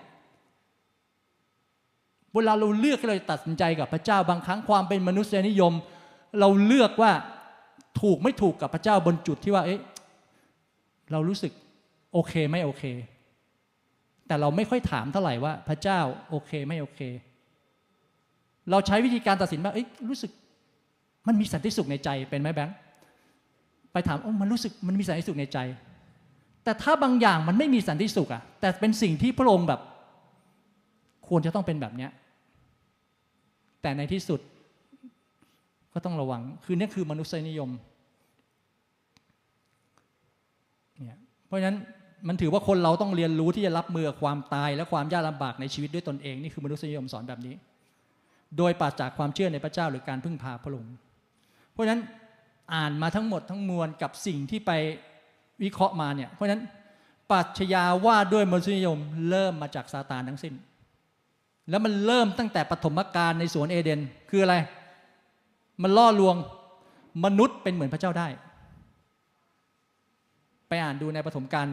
เวลาเราเลือกเราจะตัดสินใจกับพระเจ้าบางครั้งความเป็นมนุษยนิยมเราเลือกว่าถูกไม่ถูกกับพระเจ้าบนจุดที่ว่าเอ๊ะเรารู้สึกโอเคไม่โอเคแต่เราไม่ค่อยถามเท่าไหร่ว่าพระเจ้าโอเคไม่โอเคเราใช้วิธีการตัดสินว่าเอ๊ะรู้สึกมันมีสันติสุขในใจเป็นไหมแบงค์ไปถามโอ้มันรู้สึกมันมีสันติสุขในใจแต่ถ้าบางอย่างมันไม่มีสันติสุขอะแต่เป็นสิ่งที่พระองค์แบบควรจะต้องเป็นแบบเนี้ยแต่ในที่สุดก็ต้องระวังคือนี่คือมนุษยนิยมเนี่ยเพราะฉะนั้นมันถือว่าคนเราต้องเรียนรู้ที่จะรับมือความตายและความยากลำบากในชีวิตด้วยตนเองนี่คือมนุษยนิยมสอนแบบนี้โดยปราศจากความเชื่อในพระเจ้าหรือการพึ่งพาพระองค์เพราะฉะนั้นอ่านมาทั้งหมดทั้งมวลกับสิ่งที่ไปวิเคราะห์มาเนี่ยเพราะฉะนั้นปรัชญาว่าด้วยมนุษยนิยมเริ่มมาจากซาตานทั้งสิ้นแล้วมันเริ่มตั้งแต่ปฐมกาลในสวนเอเดนคืออะไรมันล่อลวงมนุษย์เป็นเหมือนพระเจ้าได้ไปอ่านดูในปฐมกาล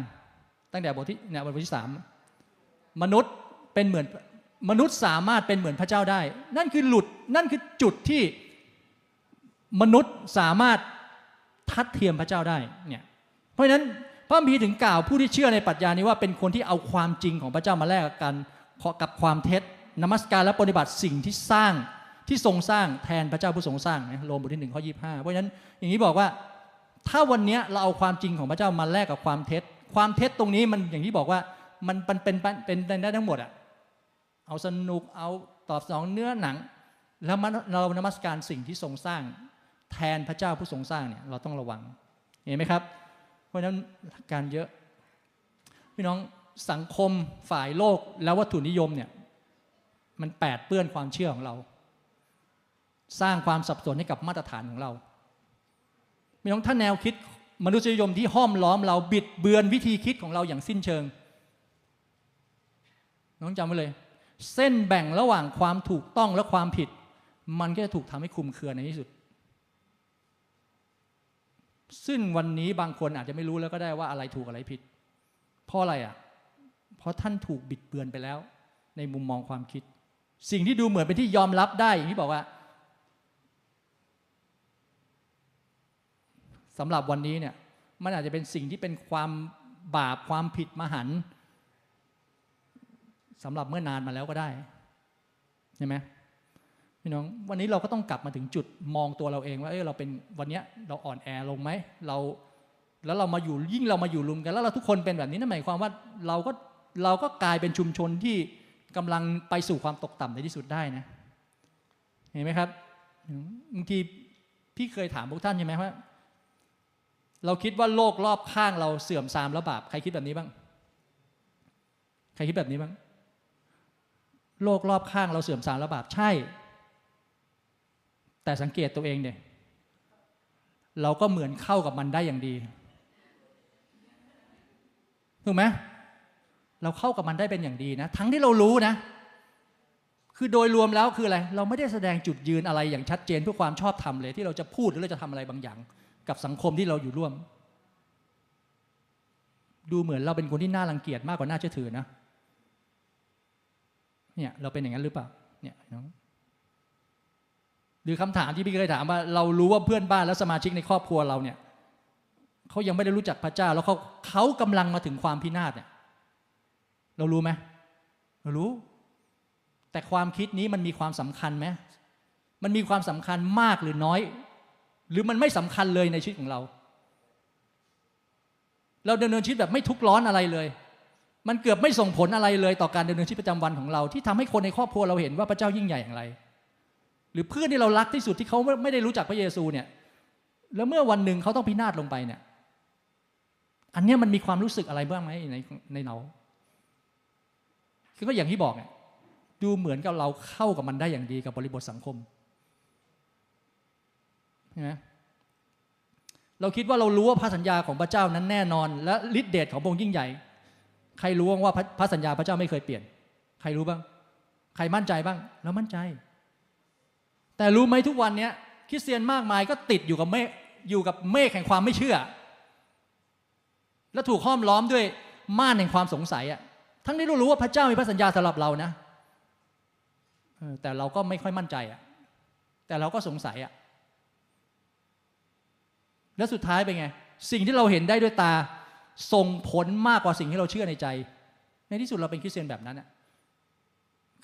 ตั้งแต่บทที่ 3มนุษย์สามารถเป็นเหมือนพระเจ้าได้นั่นคือนั่นคือจุดที่มนุษย์สามารถทัดเทียมพระเจ้าได้เนี่ยเพราะฉะนั้นพระคัมภีร์ถึงกล่าวผู้ที่เชื่อในปรัชญานี้ว่าเป็นคนที่เอาความจริงของพระเจ้ามาแลกกันกับความเท็จนมัสการและปฏิบัติสิ่งที่สร้างที่ทรงสร้างแทนพระเจ้าผู้ทรงสร้างนะโรมบทที่1 ข้อ 25เพราะฉะนั้นอย่างนี้บอกว่าถ้าวันนี้เราเอาความจริงของพระเจ้ามาแลกกับความเท็จตรงนี้มันอย่างที่บอกว่ามันเป็นได้ทั้งหมดอ่ะเอาสนุกเอาตอบสนองเนื้อหนังแล้วเรานมัสการสิ่งที่ทรงสร้างแทนพระเจ้าผู้ทรงสร้างเนี่ยเราต้องระวังเห็นไหมครับเพราะฉะนั้นหลักการเยอะพี่น้องสังคมฝ่ายโลกและวัตถุนิยมเนี่ยมันแปดเปื้อนความเชื่อของเราสร้างความสับสนให้กับมาตรฐานของเราไม่ต้องถ้าแนวคิดมนุษยนิยมที่ห้อมล้อมเราบิดเบือนวิธีคิดของเราอย่างสิ้นเชิงน้องจำไว้เลยเส้นแบ่งระหว่างความถูกต้องและความผิดมันก็จะถูกทำให้คลุมเครือในที่สุดซึ่งวันนี้บางคนอาจจะไม่รู้แล้วก็ได้ว่าอะไรถูกอะไรผิดเพราะอะไรอ่ะ เพราะท่านถูกบิดเบือนไปแล้วในมุมมองความคิดสิ่งที่ดูเหมือนเป็นที่ยอมรับได้อย่างที่บอกว่าสำหรับวันนี้เนี่ยมันอาจจะเป็นสิ่งที่เป็นความบาปความผิดมหันต์สำหรับเมื่อนานมาแล้วก็ได้ใช่ไหมพี่น้องวันนี้เราก็ต้องกลับมาถึงจุดมองตัวเราเองว่าเราเป็นวันนี้เราอ่อนแอลงไหมเราแล้วเรามาอยู่ยิ่งเรามาอยู่รวมกันแล้วเราทุกคนเป็นแบบนี้นั่นหมายความว่าเราก็กลายเป็นชุมชนที่กำลังไปสู่ความตกต่ำในที่สุดได้นะเห็นไหมครับบางทีพี่เคยถามพวกท่านใช่ไหมว่าเราคิดว่าโลกรอบข้างเราเสื่อมทรามและบาปใครคิดแบบนี้บ้างใครคิดแบบนี้บ้างโลกรอบข้างเราเสื่อมทรามและบาปใช่แต่สังเกตตัวเองเนี่ยเราก็เหมือนเข้ากับมันได้อย่างดีถูกไหมเราเข้ากับมันได้เป็นอย่างดีนะทั้งที่เรารู้นะคือโดยรวมแล้วคืออะไรเราไม่ได้แสดงจุดยืนอะไรอย่างชัดเจนเพื่อความชอบธรรมเลยที่เราจะพูดหรือเราจะทำอะไรบางอย่างกับสังคมที่เราอยู่ร่วมดูเหมือนเราเป็นคนที่น่ารังเกียจมากกว่าน่าเชื่อถือนะเนี่ยเราเป็นอย่างนั้นหรือเปล่าเนี่ยหรือคำถามที่พี่เคยถามว่าเรารู้ว่าเพื่อนบ้านและสมาชิกในครอบครัวเราเนี่ยเขายังไม่ได้รู้จักพระเจ้าแล้วเขากำลังมาถึงความพินาศเนี่ยเรารู้ไหมเรารู้แต่ความคิดนี้มันมีความสำคัญไหมมันมีความสำคัญมากหรือน้อยหรือมันไม่สำคัญเลยในชีวิตของเราเราดำเนินชีวิตแบบไม่ทุกข์ร้อนอะไรเลยมันเกือบไม่ส่งผลอะไรเลยต่อการดำเนินชีวิตประจำวันของเราที่ทำให้คนในครอบครัวเราเห็นว่าพระเจ้ายิ่งใหญ่อย่างไรหรือเพื่อนที่เรารักที่สุดที่เขาไม่ได้รู้จักพระเยซูเนี่ยแล้วเมื่อวันหนึ่งเขาต้องพินาศลงไปเนี่ยอันนี้มันมีความรู้สึกอะไรบ้างไหมในเราคือก็อย่างที่บอกเนี่ยดูเหมือนกับเราเข้ากับมันได้อย่างดีกับบริบทสังคมใช่ไหมเราคิดว่าเรารู้ว่าพระสัญญาของพระเจ้านั้นแน่นอนและฤทธิ์เดชของพระองค์ยิ่งใหญ่ใครรู้บ้างว่าพระสัญญาพระเจ้าไม่เคยเปลี่ยนใครรู้บ้างใครมั่นใจบ้างเรามั่นใจแต่รู้ไหมทุกวันนี้คริสเตียนมากมายก็ติดอยู่กับเมฆแห่งความไม่เชื่อและถูกห้อมล้อมด้วยม่านแห่งความสงสัยอ่ะทั้งที่รู้ว่าพระเจ้ามีพระสัญญาสำหรับเรานะแต่เราก็ไม่ค่อยมั่นใจอ่ะแต่เราก็สงสัยอ่ะและสุดท้ายเป็นไงสิ่งที่เราเห็นได้ด้วยตาส่งผลมากกว่าสิ่งที่เราเชื่อในใจในที่สุดเราเป็นคริสเตียนแบบนั้นอ่ะ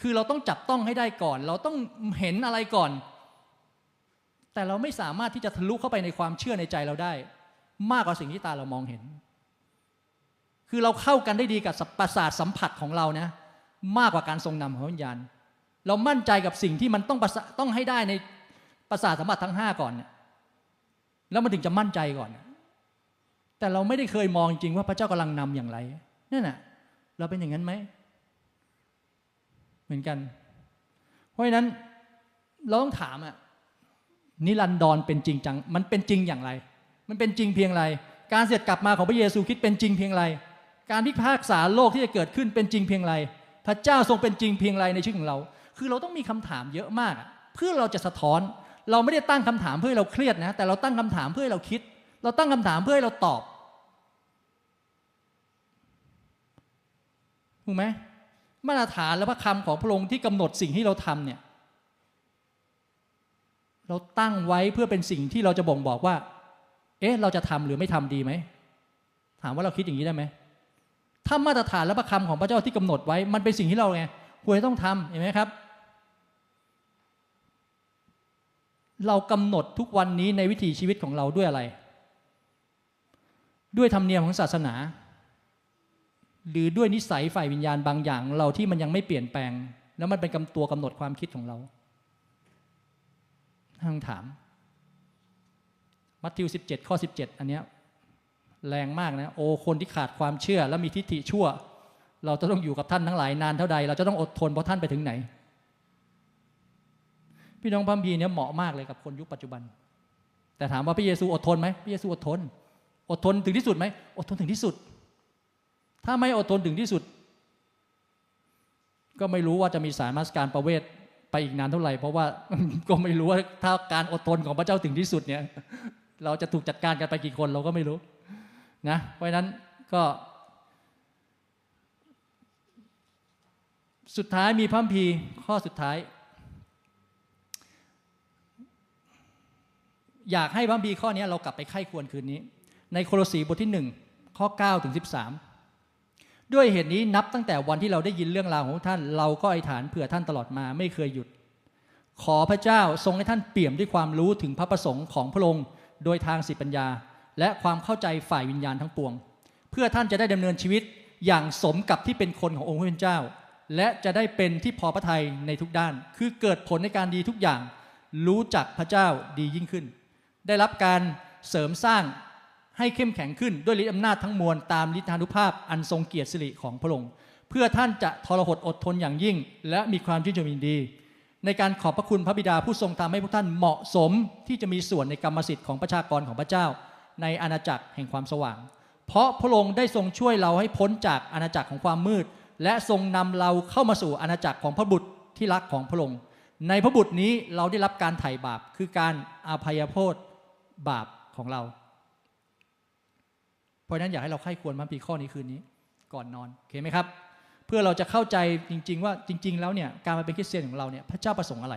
คือเราต้องจับต้องให้ได้ก่อนเราต้องเห็นอะไรก่อนแต่เราไม่สามารถที่จะทะลุเข้าไปในความเชื่อในใจเราได้มากกว่าสิ่งที่ตาเรามองเห็นคือเราเข้ากันได้ดีกับประสาทสัมผัสของเรานะมากกว่าการทรงนำของวิญญาณเรามั่นใจกับสิ่งที่มันต้องให้ได้ในประสาทสัมผัสทั้ง5ก่อนเนี่ยแล้วมันถึงจะมั่นใจก่อนแต่เราไม่ได้เคยมองจริงว่าพระเจ้ากำลังนำอย่างไรนั่นน่ะเราเป็นอย่างนั้นไหมเหมือนกันเพราะฉะนั้นเราต้องถามนิรันดรเป็นจริงจังมันเป็นจริงอย่างไรมันเป็นจริงเพียงไรการเสด็จกลับมาของพระเยซูคริสต์เป็นจริงเพียงไรการพิพากษาโลกที่จะเกิดขึ้นเป็นจริงเพียงไรพระเจ้าทรงเป็นจริงเพียงไรในชีวิตของเราคือเราต้องมีคำถามเยอะมากเพื่อเราจะสะท้อนเราไม่ได้ตั้งคำถามเพื่อเราเครียดนะแต่เราตั้งคำถามเพื่อเราคิดเราตั้งคำถามเพื่อเราตอบถูกไหมมาตรฐานและพระคำของพระองค์ที่กำหนดสิ่งที่เราทำเนี่ยเราตั้งไว้เพื่อเป็นสิ่งที่เราจะบ่งบอกว่าเอ๊ะเราจะทำหรือไม่ทำดีไหมถามว่าเราคิดอย่างนี้ได้ไหมถ้ามาตรฐานและพระคำของพระเจ้าที่กำหนดไว้มันเป็นสิ่งที่เราไงควรจะต้องทำเห็นไหมครับเรากำหนดทุกวันนี้ในวิถีชีวิตของเราด้วยอะไรด้วยธรรมเนียมของศาสนาหรือด้วยนิสัยฝ่ายวิญญาณบางอย่างเราที่มันยังไม่เปลี่ยนแปลงแล้วมันเป็นตัวกำหนดความคิดของเราท่านถามมัทธิว17ข้อ17อันเนี้ยแรงมากนะโอคนที่ขาดความเชื่อและมีทิฏฐิชั่วเราจะต้องอยู่กับท่านทั้งหลายนานเท่าใดเราจะต้องอดทนเพราะท่านไปถึงไหนพี่น้องพระคัมภีร์เนี้ยเหมาะมากเลยกับคนยุคปัจจุบันแต่ถามว่าพระเยซูอดทนไหมพระเยซูอดทนอดทนถึงที่สุดไหมอดทนถึงที่สุดถ้าไม่อดทนถึงที่สุดก็ไม่รู้ว่าจะมีสายมัสการประเวทไปอีกนานเท่าไหร่เพราะว่าก็ไม่รู้ว่าถ้าการอดทนของพระเจ้าถึงที่สุดเนี่ยเราจะถูกจัดการกันไปกี่คนเราก็ไม่รู้นะเพราะฉะนั้นก็ สุดท้ายมีพระคัมภีร์ข้อสุดท้ายอยากให้พระคัมภีร์ข้อนี้เรากลับไปไข้ควรคืนนี้ในโคโลสีบทที่1ข้อ9ถึง13ด้วยเหตุนี้นับตั้งแต่วันที่เราได้ยินเรื่องราวของท่านเราก็อธิษฐานเผื่อท่านตลอดมาไม่เคยหยุดขอพระเจ้าทรงให้ท่านเปี่ยมด้วยความรู้ถึงพระประสงค์ของพระองค์โดยทางสติปัญญาและความเข้าใจฝ่ายวิญญาณทั้งปวงเพื่อท่านจะได้ดำเนินชีวิตอย่างสมกับที่เป็นคนขององค์พระผู้เป็นเจ้าและจะได้เป็นที่พอพระทัยในทุกด้านคือเกิดผลในการดีทุกอย่างรู้จักพระเจ้าดียิ่งขึ้นได้รับการเสริมสร้างให้เข้มแข็งขึ้นด้วยฤทธิอำนาจทั้งมวลตามฤทธานุภาพอันทรงเกียรติสิริของพระองค์เพื่อท่านจะทรหดอดทนอย่างยิ่งและมีความชื่นชมยินดีในการขอบพระคุณพระบิดาผู้ทรงทำให้พวกท่านเหมาะสมที่จะมีส่วนในกรรมสิทธิ์ของประชากรของพระเจ้าในอาณาจักรแห่งความสว่างเพราะพระองค์ได้ทรงช่วยเราให้พ้นจากอาณาจักรของความมืดและทรงนำเราเข้ามาสู่อาณาจักรของพระบุตรที่รักของพระองค์ในพระบุตรนี้เราได้รับการไถ่บาปคือการอภัยโทษบาปของเราเพราะนั้นอยากให้เราไข้ควรพระคัมภีร์ข้อนี้คืนนี้ก่อนนอนโอเคไหมครับเพื่อเราจะเข้าใจจริงๆว่าจริงๆแล้วเนี่ยการมาเป็นคริสเตียนของเราเนี่ยพระเจ้าประสงค์อะไร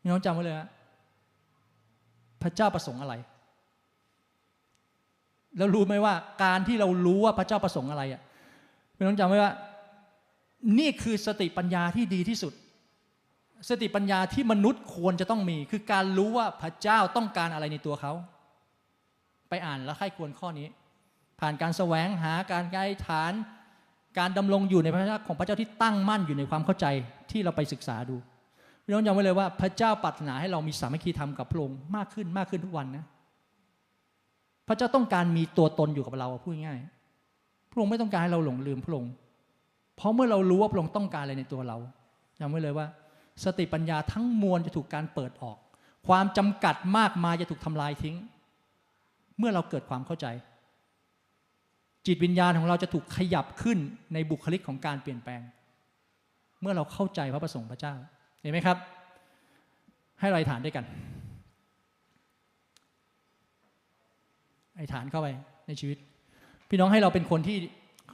พี่น้องจำไว้เลยฮะพระเจ้าประสงค์อะไรแล้วรู้ไหมว่าการที่เรารู้ว่าพระเจ้าประสงค์อะไรอ่ะพี่น้องจำไว้ว่านี่คือสติปัญญาที่ดีที่สุดสติปัญญาที่มนุษย์ควรจะต้องมีคือการรู้ว่าพระเจ้าต้องการอะไรในตัวเขาไปอ่านและไข้ควรข้อนี้ผ่านการแสวงหาการไกลฐานการดำรงอยู่ในพระทักษ์ของพระเจ้าที่ตั้งมั่นอยู่ในความเข้าใจที่เราไปศึกษาดูพี่น้องจำไว้เลยว่าพระเจ้าปรารถนาให้เรามีสามัคคีธรรมกับพระองค์มากขึ้นมากขึ้นทุกวันนะพระเจ้าต้องการมีตัวตนอยู่กับเราพูดง่ายพระองค์ไม่ต้องการให้เราหลงลืมพระองค์เพราะเมื่อเรารู้ว่าพระองค์ต้องการอะไรในตัวเราจำไว้เลยว่าสติปัญญาทั้งมวลจะถูกการเปิดออกความจำกัดมากมายจะถูกทำลายทิ้งเมื่อเราเกิดความเข้าใจจิตวิญญาณของเราจะถูกขยับขึ้นในบุคลิกของการเปลี่ยนแปลงเมื่อเราเข้าใจพระประสงค์พระเจ้าเห็นไหมครับให้เราอธิษฐานด้วยกันอธิษฐานเข้าไปในชีวิตพี่น้องให้เราเป็นคนที่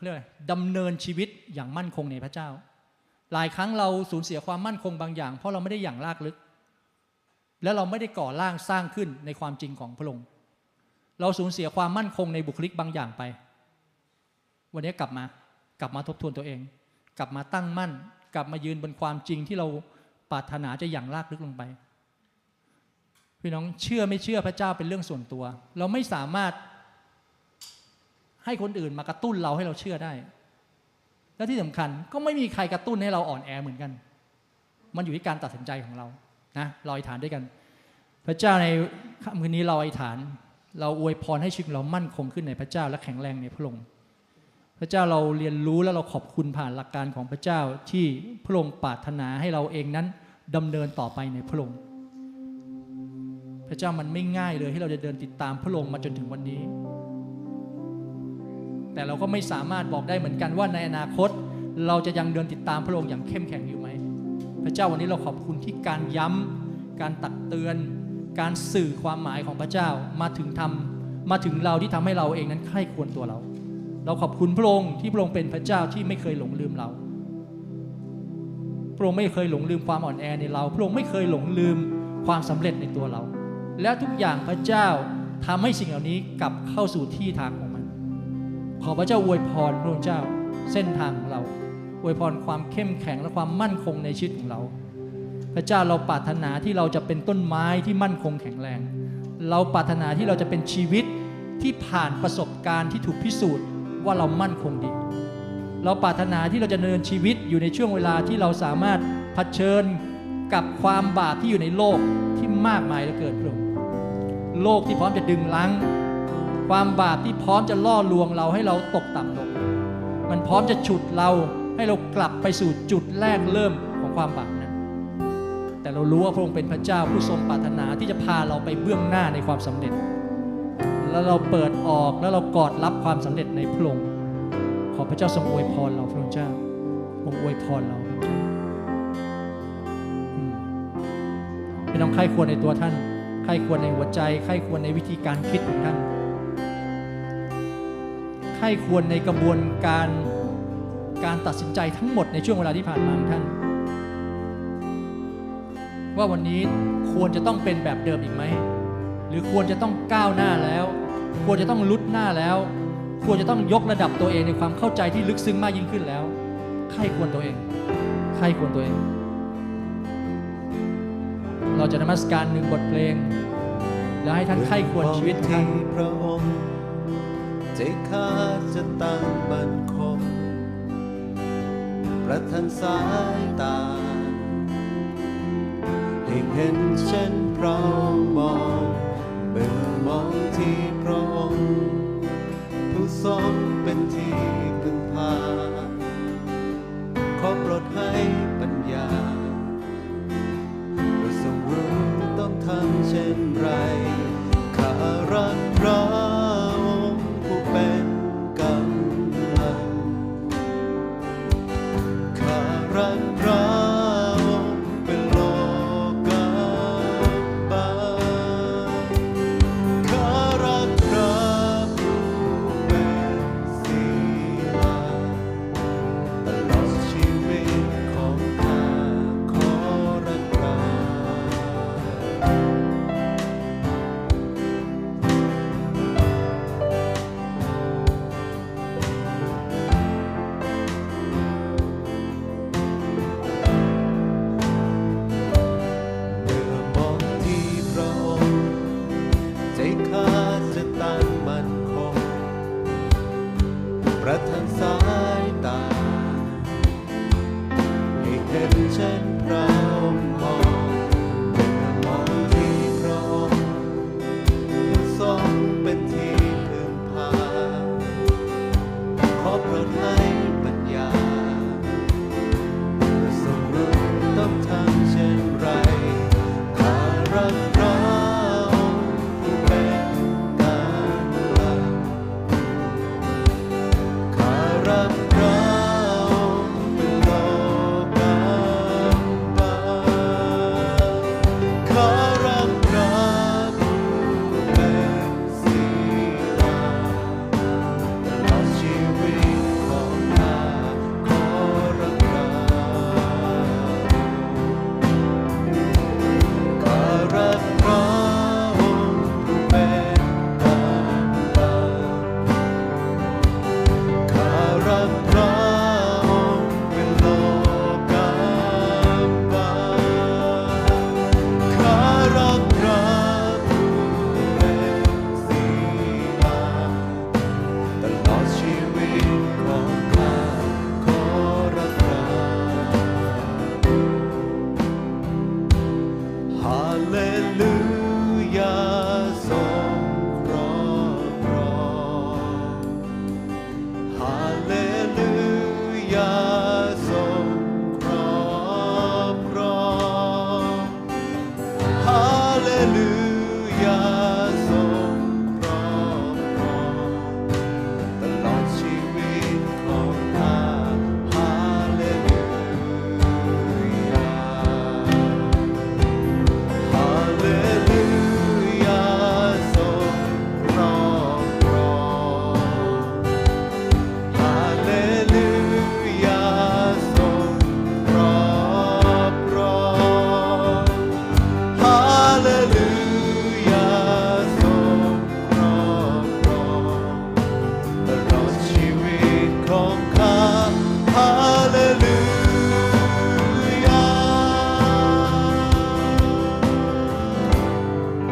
เรียกว่าดำเนินชีวิตอย่างมั่นคงในพระเจ้าหลายครั้งเราสูญเสียความมั่นคงบางอย่างเพราะเราไม่ได้อย่างลากลึกและเราไม่ได้ก่อร่างสร้างขึ้นในความจริงของพระองค์เราสูญเสียความมั่นคงในบุคลิกบางอย่างไปวันนี้กลับมาทบทวนตัวเองกลับมาตั้งมั่นกลับมายืนบนความจริงที่เราปรารถนาจะอย่างลากลึกลงไปพี่น้องเชื่อไม่เชื่อพระเจ้าเป็นเรื่องส่วนตัวเราไม่สามารถให้คนอื่นมากระตุ้นเราให้เราเชื่อได้และที่สำคัญก็ไม่มีใครกระตุ้นให้เราอ่อนแอเหมือนกันมันอยู่ที่การตัดสินใจของเรานะเราอธิษฐานด้วยกันพระเจ้าในค่ำคืนนี้เราอธิษฐานเราอวยพรให้ชีวิตเรามั่นคงขึ้นในพระเจ้าและแข็งแรงในพระองค์พระเจ้าเราเรียนรู้และเราขอบคุณผ่านหลักการของพระเจ้าที่พระองค์ปรารถนาให้เราเองนั้นดำเนินต่อไปในพระองค์พระเจ้ามันไม่ง่ายเลยที่เราจะเดินติดตามพระองค์มาจนถึงวันนี้แต่เราก็ไม่สามารถบอกได้เหมือนกันว่าในอนาคตเราจะยังเดินติดตามพระองค์อย่างเข้มแข็งอยู่ไหมพระเจ้าวันนี้เราขอบคุณที่การย้ำการตักเตือนการสื่อความหมายของพระเจ้ามาถึงเราที่ทำให้เราเองนั้นใคร่ควรตัวเราเราขอบคุณพระองค์ที่พระองค์เป็นพระเจ้าที่ไม่เคยหลงลืมเราพระองค์ไม่เคยหลงลืมความอ่อนแอในเราพระองค์ไม่เคยหลงลืมความสำเร็จในตัวเราและทุกอย่างพระเจ้าทำให้สิ่งเหล่านี้กลับเข้าสู่ที่ทางของมันขอพระเจ้าอวยพรพระองค์เจ้าเส้นทางของเราอวยพรความเข้มแข็งและความมั่นคงในชีวิตของเราพระเจ้าเราปรารถนาที่เราจะเป็นต้นไม้ที่มั่นคงแข็งแรงเราปรารถนาที่เราจะเป็นชีวิตที่ผ่านประสบการณ์ที่ถูกพิสูจน์ว่าเรามั่นคงดีเราปรารถนาที่เราจะดำเนินชีวิตอยู่ในช่วงเวลาที่เราสามารถเผชิญกับความบาปที่อยู่ในโลกที่มากมายเหลือเกินพระองค์โลกที่พร้อมจะดึงรั้งความบาปที่พร้อมจะล่อลวงเราให้เราตกต่ำลงมันพร้อมจะฉุดเราให้เรากลับไปสู่จุดแรกเริ่มของความบาปนั้นแต่เรารู้ว่าพระองค์เป็นพระเจ้าผู้ทรงปรารถนาที่จะพาเราไปเบื้องหน้าในความสำเร็จแล้วเราเปิดออกแล้วเรากอดรับความสำเร็จในพระองค์ขอพระเจ้าทรงอวยพรเราพระองค์เจ้าทรงอวยพรเราพี่น้องใครควรในตัวท่านใครควรในหัวใจใครควรในวิธีการคิดของท่านใครควรในกระบวนการ การตัดสินใจทั้งหมดในช่วงเวลาที่ผ่านมาของท่านว่าวันนี้ควรจะต้องเป็นแบบเดิมอีกไหมหรือควรจะต้องก้าวหน้าแล้วควรจะต้องลุดหน้าแล้วควรจะต้องยกระดับตัวเองในความเข้าใจที่ลึกซึ้งมากยิ่งขึ้นแล้วใครควรตัวเองใครควรตัวเองเราจะนมัสการหนึ่งบทเพลงและให้ท่านใครควรชีวิตท่านพระองค์ใจข้าจะตั้งบันคมประทานสายตาให้เห็นเช่นพระองค์มองเมื่อมองที่พระองค์ผู้ทรงเป็นที่พึ่งพาขอโปรดให้ปัญญาผู้ทรงรู้ต้องทำเช่นไรข้ารักพระองค์ผู้เป็นกำลังข้ารักพระ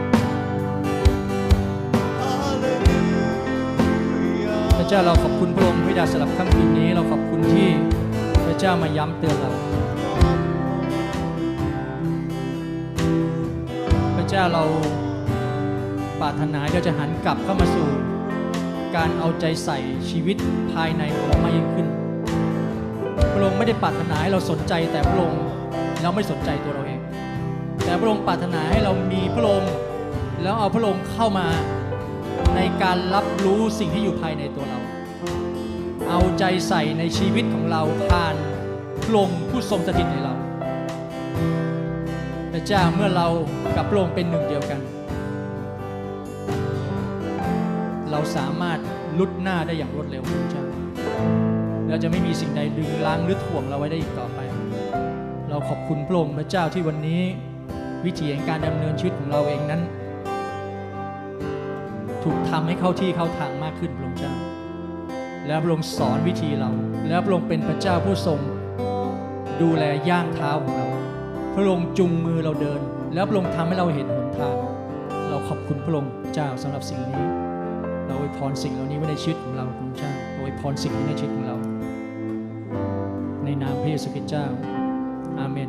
เข้ามาสู่การเอาใจใส่ชีวิตภายในของเรามากยิ่งขึ้นพระองค์ไม่ได้ปรารถนาให้เราสนใจแต่พระองค์เราไม่สนใจตัวเราเองแต่พระองค์ปรารถนาให้เรามีพระองค์แล้วเอาพระองค์เข้ามาในการรับรู้สิ่งที่อยู่ภายในตัวเราเอาใจใส่ในชีวิตของเราผ่านพระองค์ผู้ทรงสถิตในเราพระเจ้าเมื่อเรากับพระองค์เป็นหนึ่งเดียวกันเราสามารถลุดหน้าได้อย่างรวดเร็วพระเจ้า แล้วจะไม่มีสิ่งใดดึงล้างหรือถ่วงเราไว้ได้อีกต่อไปเราขอบคุณพระองค์พระเจ้าที่วันนี้วิถีแห่งการดำเนินชีวิตของเราเองนั้นถูกทำให้เข้าที่เข้าทางมากขึ้นพระองค์เจ้าแล้วพระองค์สอนวิธีเราแล้วพระองค์เป็นพระเจ้าผู้ทรงดูแลย่างเท้าของเราพระองค์จุงมือเราเดินแล้วพระองค์ทำให้เราเห็นหนทางเราขอบคุณพระองค์เจ้าสำหรับสิ่งนี้เราอวยพรสิ่งเหล่านี้ไว้ในชีวิตของเราพระองค์เจ้าอวยพรสิ่งนี้ในชีวิตของเราในนามพระเยซูคริสต์เจ้าอาเมน